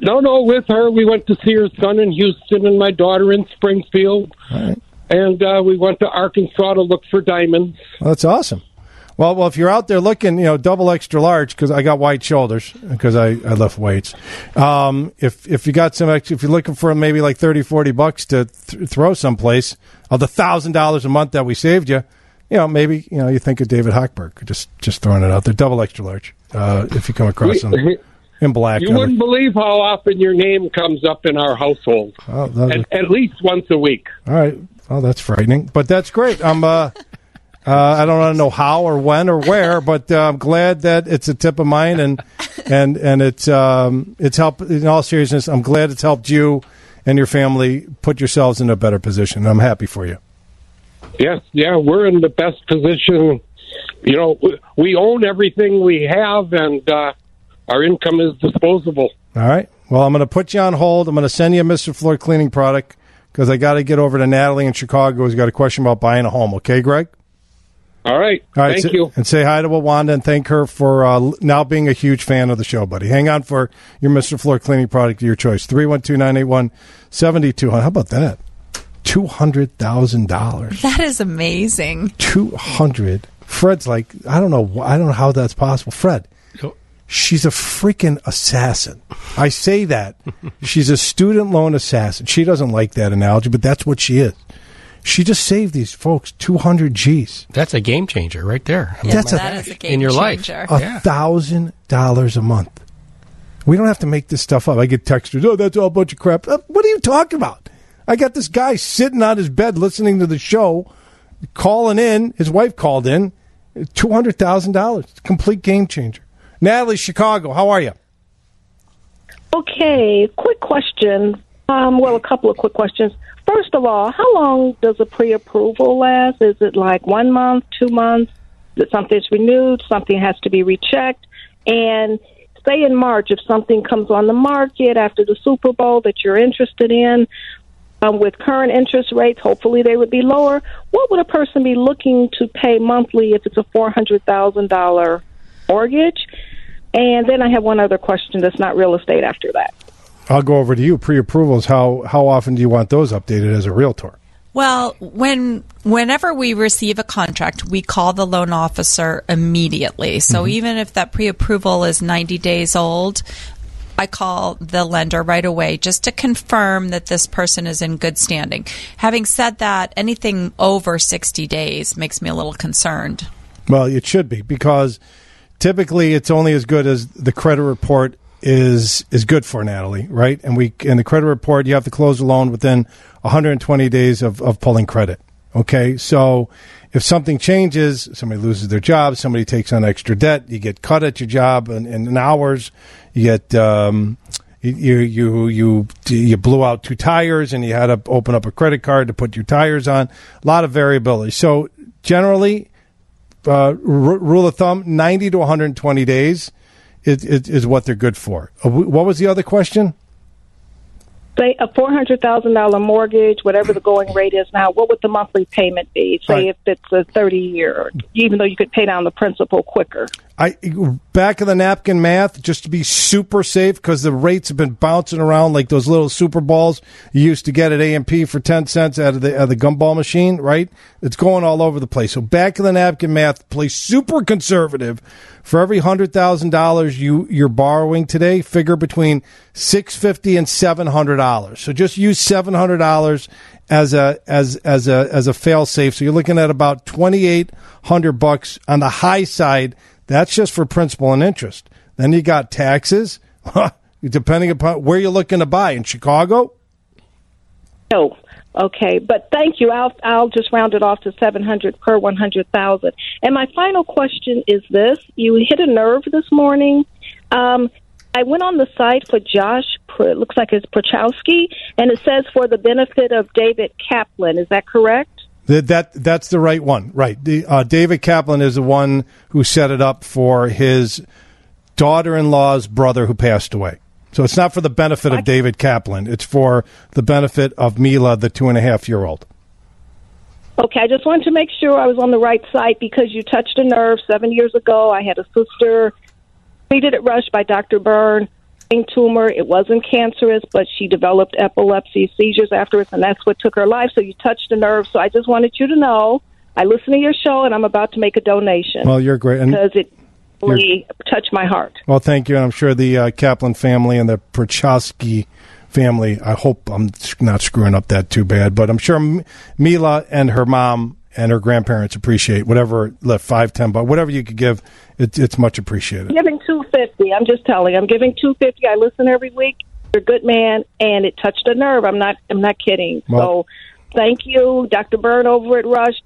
No, no, with her. We went to see her son in Houston and my daughter in Springfield. All right. And uh, we went to Arkansas to look for diamonds. Well, that's awesome. Well, well, if you're out there looking, you know, double extra large, because I got wide shoulders because I, I lift weights. Um, if if you got some extra, if you're looking for maybe like thirty, forty bucks to th- throw someplace of the one thousand dollars a month that we saved you, you know, maybe, you know, you think of David Hochberg, just just throwing it out there, double extra large, uh, if you come across we, him. in black. You wouldn't believe how often your name comes up in our household. Oh, at, at least once a week. All right. Oh, that's frightening, but that's great. I'm. Uh, uh, I don't know how or when or where, but uh, I'm glad that it's a tip of mine, and and and it's um, it's helped. In all seriousness, I'm glad it's helped you and your family put yourselves in a better position. I'm happy for you. Yes, yeah, we're in the best position. You know, we own everything we have, and uh, our income is disposable. All right. Well, I'm going to put you on hold. I'm going to send you a Mister Floor cleaning product because I got to get over to Natalie in Chicago who's got a question about buying a home. Okay, Greg? All right. All right. Thank so, you. And say hi to Wanda and thank her for uh, now being a huge fan of the show, buddy. Hang on for your Mister Floor cleaning product of your choice. three one two, nine eight one, seven two zero zero. How about that? two hundred thousand dollars. That is amazing. two hundred. Fred's like, I don't know. I don't know how that's possible. Fred, she's a freaking assassin. I say that. She's a student loan assassin. She doesn't like that analogy, but that's what she is. She just saved these folks two hundred G's. That's a game changer right there. Yeah, that's that a, is a game in your changer. Life. Yeah. one thousand dollars a month. We don't have to make this stuff up. I get texted, oh, that's all a bunch of crap. What are you talking about? I got this guy sitting on his bed listening to the show, calling in. His wife called in. two hundred thousand dollars. Complete game changer. Natalie, Chicago, how are you? Okay, quick question. Um, well, a couple of quick questions. First of all, how long does a pre-approval last? Is it like one month, two months? That something's renewed, something has to be rechecked? And say in March, if something comes on the market after the Super Bowl that you're interested in, Um, with current interest rates, hopefully they would be lower. What would a person be looking to pay monthly if it's a four hundred thousand dollars mortgage? And then I have one other question that's not real estate after that. I'll go over to you. Pre-approvals, how, how often do you want those updated as a realtor? Well, when whenever we receive a contract, we call the loan officer immediately. So mm-hmm. even if that pre-approval is ninety days old, I call the lender right away just to confirm that this person is in good standing. Having said that, anything over sixty days makes me a little concerned. Well, it should be, because typically it's only as good as the credit report is is good for, Natalie, right? And we in the credit report, you have to close the loan within one hundred twenty days of, of pulling credit, okay? So if something changes, somebody loses their job, somebody takes on extra debt, you get cut at your job in, in hours, you get um, you you you you blew out two tires and you had to open up a credit card to put your tires on. A lot of variability. So generally, uh, r- rule of thumb, ninety to one hundred twenty days is, is, is what they're good for. What was the other question? Say a four hundred thousand dollars mortgage, whatever the going rate is now, what would the monthly payment be? Say right. if it's a thirty-year, even though you could pay down the principal quicker. I back of the napkin math, just to be super safe, because the rates have been bouncing around like those little super balls you used to get at A and P for ten cents out of the, out of the gumball machine, right? It's going all over the place. So back of the napkin math, play super conservative. For every one hundred thousand dollars you, you're borrowing today, figure between six hundred fifty dollars and seven hundred dollars. So just use seven hundred dollars as a as as a as a fail safe. So you're looking at about twenty-eight hundred bucks on the high side. That's just for principal and interest. Then you got taxes, depending upon where you're looking to buy. In Chicago? No. Okay, but thank you. I'll I'll just round it off to seven hundred per one hundred thousand. And my final question is this: you hit a nerve this morning. Um, I went on the site for Josh. It looks like it's Prochotski, and it says for the benefit of David Kaplan. Is that correct? That, that that's the right one, right? The, uh, David Kaplan is the one who set it up for his daughter-in-law's brother who passed away. So it's not for the benefit of David Kaplan. It's for the benefit of Mila, the two-and-a-half-year-old. Okay, I just wanted to make sure I was on the right site, because you touched a nerve seven years ago. I had a sister treated at Rush by Doctor Byrne, brain tumor. It wasn't cancerous, but she developed epilepsy, seizures afterwards, and that's what took her life. So you touched a nerve. So I just wanted you to know I listen to your show, and I'm about to make a donation. Well, you're great. And- because it... touch my heart. Well, thank you, and I'm sure the uh, Kaplan family and the Prochotski family, I hope I'm not screwing up that too bad, but I'm sure M- Mila and her mom and her grandparents appreciate whatever left, five, ten bucks, whatever you could give. It, it's much appreciated. I'm giving two fifty. I'm just telling. I'm giving two fifty. I listen every week. You're a good man, and it touched a nerve. I'm not. I'm not kidding. Well, so, thank you, Doctor Byrne over at Rush,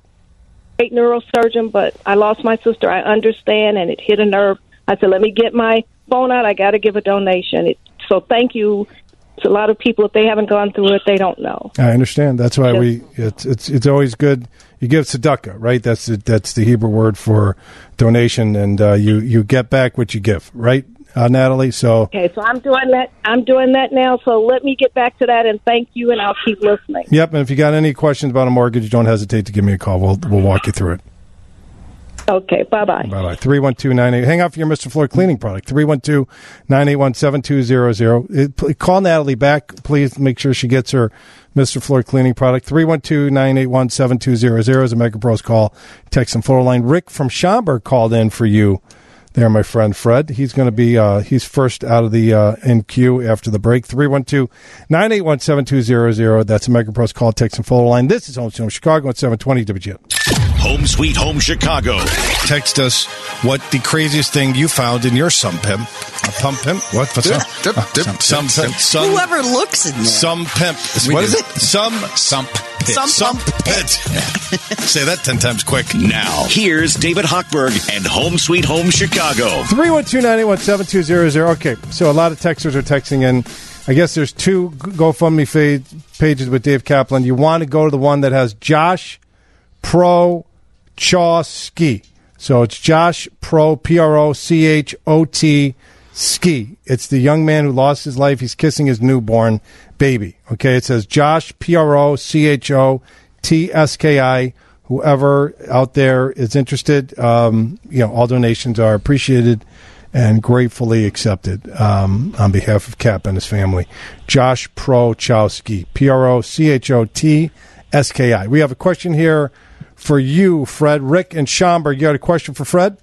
great neurosurgeon. But I lost my sister. I understand, and it hit a nerve. I said, let me get my phone out. I got to give a donation. It, so thank you. A lot of people, if they haven't gone through it, they don't know. I understand. That's why we. It's it's it's always good. You give tzedakah, right? That's the, that's the Hebrew word for donation, and uh, you you get back what you give, right, uh, Natalie? So okay, so I'm doing that. I'm doing that now. So let me get back to that, and thank you, and I'll keep listening. Yep, and if you got any questions about a mortgage, don't hesitate to give me a call. We'll we'll walk you through it. Okay, bye-bye. Bye-bye. three one two, nine eight Hang out for your Mister Floor cleaning product. three one two, nine eight one, seven two zero zero. Call Natalie back, please. Make sure she gets her Mister Floor cleaning product. three one two, nine eight one, seven two zero zero is a MegaPros call. Text and floor line. Rick from Schaumburg called in for you there, my friend Fred. He's going to be, uh, he's first out of the uh, in queue after the break. three one two, nine eight one, seven two zero zero. That's a MegaPros call. Text and floor line. This is Home Sweet Home Chicago at seven twenty W G N. Home Sweet Home Chicago. Text us what the craziest thing you found in your sump pimp. A pump pimp? What? For dip, some, dip, uh, dip, some, dip, some, dip. some Whoever looks in there. Some pimp. We what did. is it? Some sump pit. Some sump pit. pit. Yeah. Say that ten times quick. Now, here's David Hochberg and Home Sweet Home Chicago. three one two, nine eight one, seven two zero zero. Okay, so a lot of texters are texting in. I guess there's two GoFundMe fa- pages with Dave Kaplan. You want to go to the one that has Josh Pro... Prochotski. So it's Josh Pro, P R O C H O T, Ski. It's the young man who lost his life. He's kissing his newborn baby. Okay, it says Josh, P R O C H O T S K I. Whoever out there is interested, um, you know, all donations are appreciated and gratefully accepted um, on behalf of Cap and his family. Josh Prochotski, P R O C H O T S K I. We have a question here for you, Fred. Rick and Schomburg, you got a question for Fred?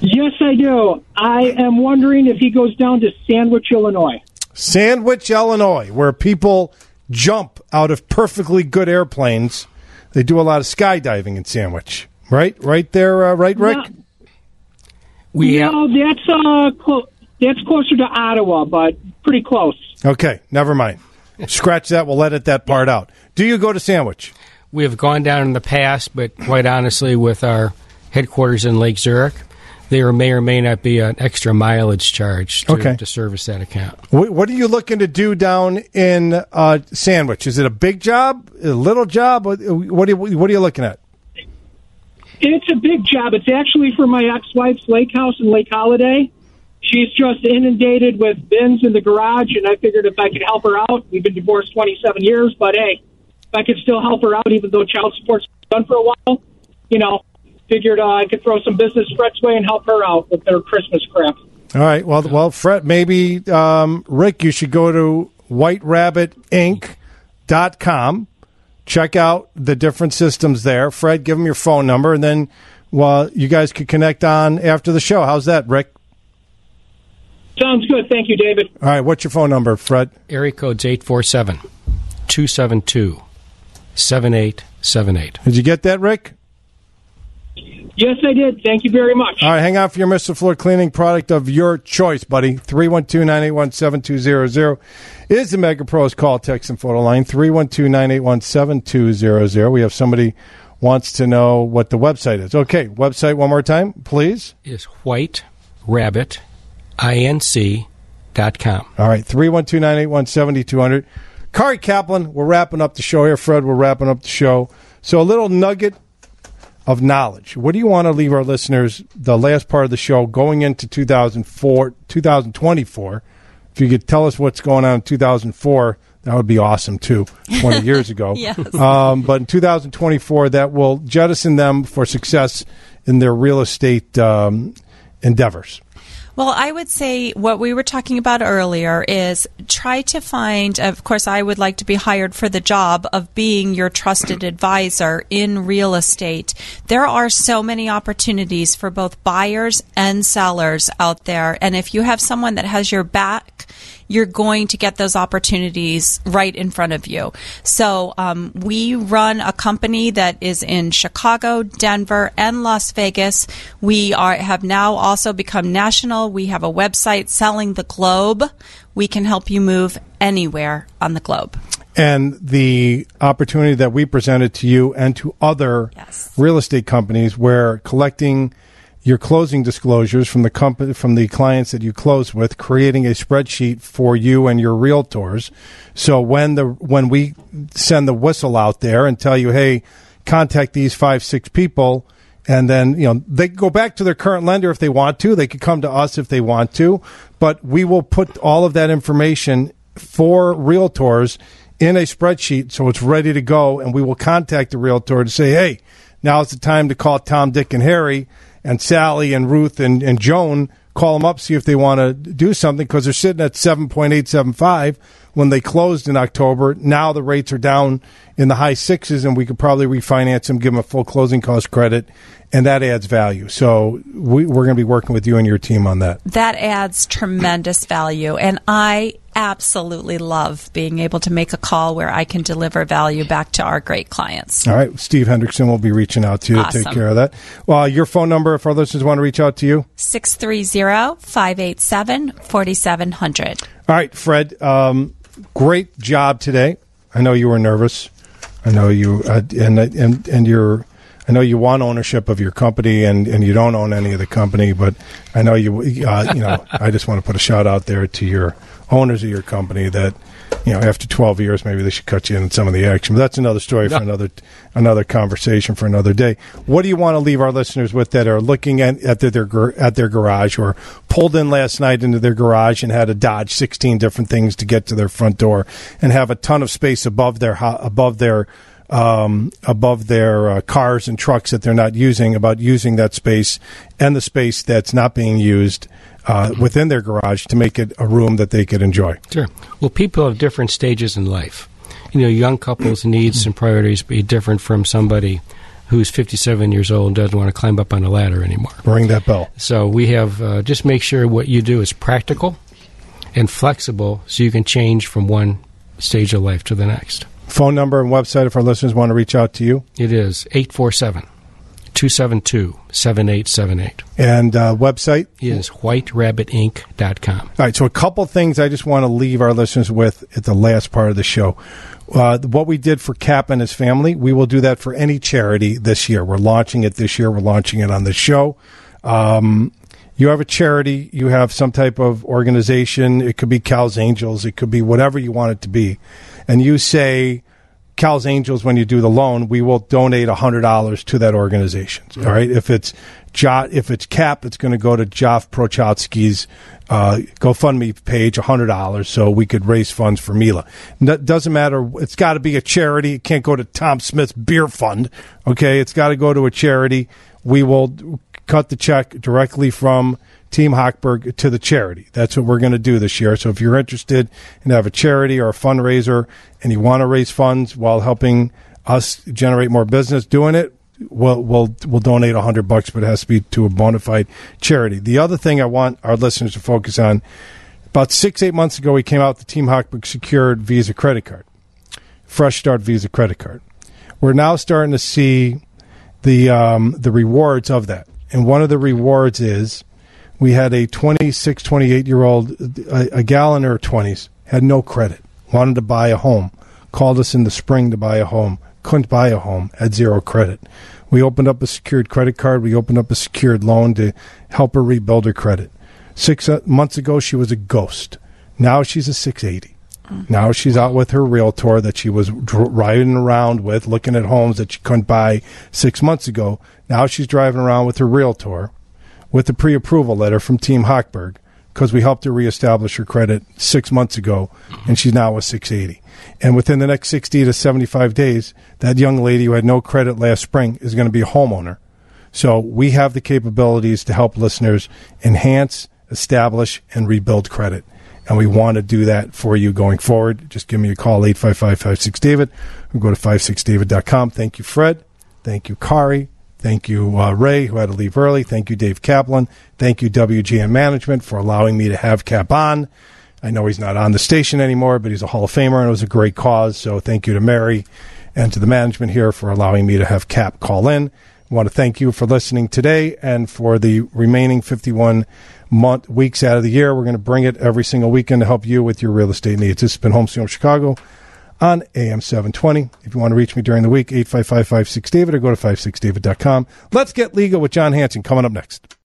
Yes, I do. I am wondering if he goes down to Sandwich, Illinois. Sandwich, Illinois, where people jump out of perfectly good airplanes. They do a lot of skydiving in Sandwich. Right? Right there, uh, right, Rick? No, we have- no that's, uh, clo- that's closer to Ottawa, but pretty close. Okay, never mind. Scratch that. We'll edit that part out. Do you go to Sandwich? We have gone down in the past, but quite honestly, with our headquarters in Lake Zurich, there may or may not be an extra mileage charge to, okay. to service that account. What are you looking to do down in uh, Sandwich? Is it a big job, a little job? What are you, what are you looking at? It's a big job. It's actually for my ex-wife's lake house in Lake Holiday. She's just inundated with bins in the garage, and I figured if I could help her out. We've been divorced twenty-seven years, but hey, I could still help her out, even though child support's done for a while. You know, figured uh, I could throw some business Fred's way and help her out with their Christmas crap. All right. Well, well, Fred, maybe, um, Rick, you should go to white rabbit inc dot com. Check out the different systems there. Fred, give them your phone number, and then well, you guys could connect on after the show. How's that, Rick? Sounds good. Thank you, David. All right. What's your phone number, Fred? Area code's eight four seven, two seven two seven eight seven eight. Did you get that, Rick? Yes, I did. Thank you very much. All right, hang out for your Mister Floor cleaning product of your choice, buddy. three one two, nine eight one, seven two zero zero is the Mega Pros call, text, and photo line. three one two, nine eight one, seven two zero zero. We have somebody wants to know what the website is. Okay, website one more time, please. Is white rabbit inc dot com. All right, three one two, nine eight one, seven two zero zero. Kari Kaplan, we're wrapping up the show here. Fred, we're wrapping up the show. So a little nugget of knowledge. What do you want to leave our listeners the last part of the show going into two thousand four, twenty twenty-four? If you could tell us what's going on in two thousand four, that would be awesome, too, twenty years ago. Yes. Um, but in two thousand twenty-four, that will jettison them for success in their real estate um, endeavors. Well, I would say what we were talking about earlier is try to find, of course, I would like to be hired for the job of being your trusted advisor in real estate. There are so many opportunities for both buyers and sellers out there. And if you have someone that has your back, work, you're going to get those opportunities right in front of you. So um, we run a company that is in Chicago, Denver, and Las Vegas. We are have now also become national. We have a website selling the globe. We can help you move anywhere on the globe. And the opportunity that we presented to you and to other yes. real estate companies, where collecting your closing disclosures from the company, from the clients that you close with, creating a spreadsheet for you and your realtors. So when the when we send the whistle out there and tell you, hey, contact these five, six people, and then, you know, they can go back to their current lender if they want to. They could come to us if they want to. But we will put all of that information for realtors in a spreadsheet, so it's ready to go, and we will contact the realtor to say, hey, now's the time to call Tom, Dick, and Harry, and Sally, and Ruth, and, and Joan. Call them up, see if they want to do something, because they're sitting at seven point eight seven five when they closed in October. Now the rates are down in the high sixes, and we could probably refinance them, give them a full closing cost credit, and that adds value. So we, we're going to be working with you and your team on that. That adds tremendous value, and I absolutely love being able to make a call where I can deliver value back to our great clients. All right. Steve Hendrickson will be reaching out to you awesome. to take care of that. Well, your phone number, if our listeners want to reach out to you? six three zero, five eight seven, four seven zero zero. All right, Fred. Um, great job today. I know you were nervous. I know you, uh, and, and, and you're, I know you want ownership of your company, and, and you don't own any of the company, but I know you, uh, you know, I just want to put a shout out there to your owners of your company that, you know, after twelve years, maybe they should cut you in some of the action. But that's another story for no. another another conversation for another day. What do you want to leave our listeners with that are looking at, at, their, their, at their garage, or pulled in last night into their garage and had to dodge sixteen different things to get to their front door and have a ton of space above their above their um, above their uh, cars and trucks that they're not using, about using that space and the space that's not being used Uh, within their garage to make it a room that they could enjoy? Sure. Well, people have different stages in life. You know, young couples' needs and priorities be different from somebody who's fifty-seven years old and doesn't want to climb up on a ladder anymore. Ring that bell. So we have, uh, just make sure what you do is practical and flexible so you can change from one stage of life to the next. Phone number and website if our listeners want to reach out to you? It is eight four seven, eight four seven two seven two, seven eight seven eight. And uh, website? Is white rabbit inc dot com. All right, so a couple things I just want to leave our listeners with at the last part of the show. Uh, what we did for Cap and his family, we will do that for any charity this year. We're launching it this year. We're launching it on the show. Um, you have a charity. You have some type of organization. It could be Cal's Angels. It could be whatever you want it to be. And you say, Cal's Angels, when you do the loan, we will donate one hundred dollars to that organization. All right. If it's jo- if it's Cap, it's going to go to Josh Prochotski's uh, GoFundMe page, one hundred dollars, so we could raise funds for Mila. It doesn't matter. It's got to be a charity. It can't go to Tom Smith's beer fund. Okay. It's got to go to a charity. We will cut the check directly from Team Hochberg to the charity. That's what we're going to do this year. So if you're interested and have a charity or a fundraiser and you want to raise funds while helping us generate more business doing it, we'll we'll, we'll donate one hundred bucks, but it has to be to a bona fide charity. The other thing I want our listeners to focus on, about six, eight months ago, we came out with the Team Hochberg Secured Visa Credit Card, Fresh Start Visa Credit Card. We're now starting to see the um, the rewards of that. And one of the rewards is we had a twenty-six, twenty-eight-year-old, a, a gal in her twenties, had no credit, wanted to buy a home, called us in the spring to buy a home, couldn't buy a home, had zero credit. We opened up a secured credit card. We opened up a secured loan to help her rebuild her credit. Six months ago, she was a ghost. Now she's a six eighty. Mm-hmm. Now she's out with her realtor that she was dr- riding around with, looking at homes that she couldn't buy six months ago. Now she's driving around with her realtor with a pre-approval letter from Team Hochberg because we helped her reestablish her credit six months ago, and she's now a six eighty. And within the next sixty to seventy-five days, that young lady who had no credit last spring is going to be a homeowner. So we have the capabilities to help listeners enhance, establish, and rebuild credit. And we want to do that for you going forward. Just give me a call, eight five five, five six, DAVID, or go to five six david dot com. Thank you, Fred. Thank you, Kari. Thank you, uh, Ray, who had to leave early. Thank you, Dave Kaplan. Thank you, W G N Management, for allowing me to have Cap on. I know he's not on the station anymore, but he's a Hall of Famer, and it was a great cause. So thank you to Mary and to the management here for allowing me to have Cap call in. I want to thank you for listening today, and for the remaining fifty-one month weeks out of the year, we're going to bring it every single weekend to help you with your real estate needs. This has been Home Sweet Home Chicago on A M seven twenty. If you want to reach me during the week, eight five five, five six, David, or go to five six david dot com. Let's get legal with John Hansen coming up next.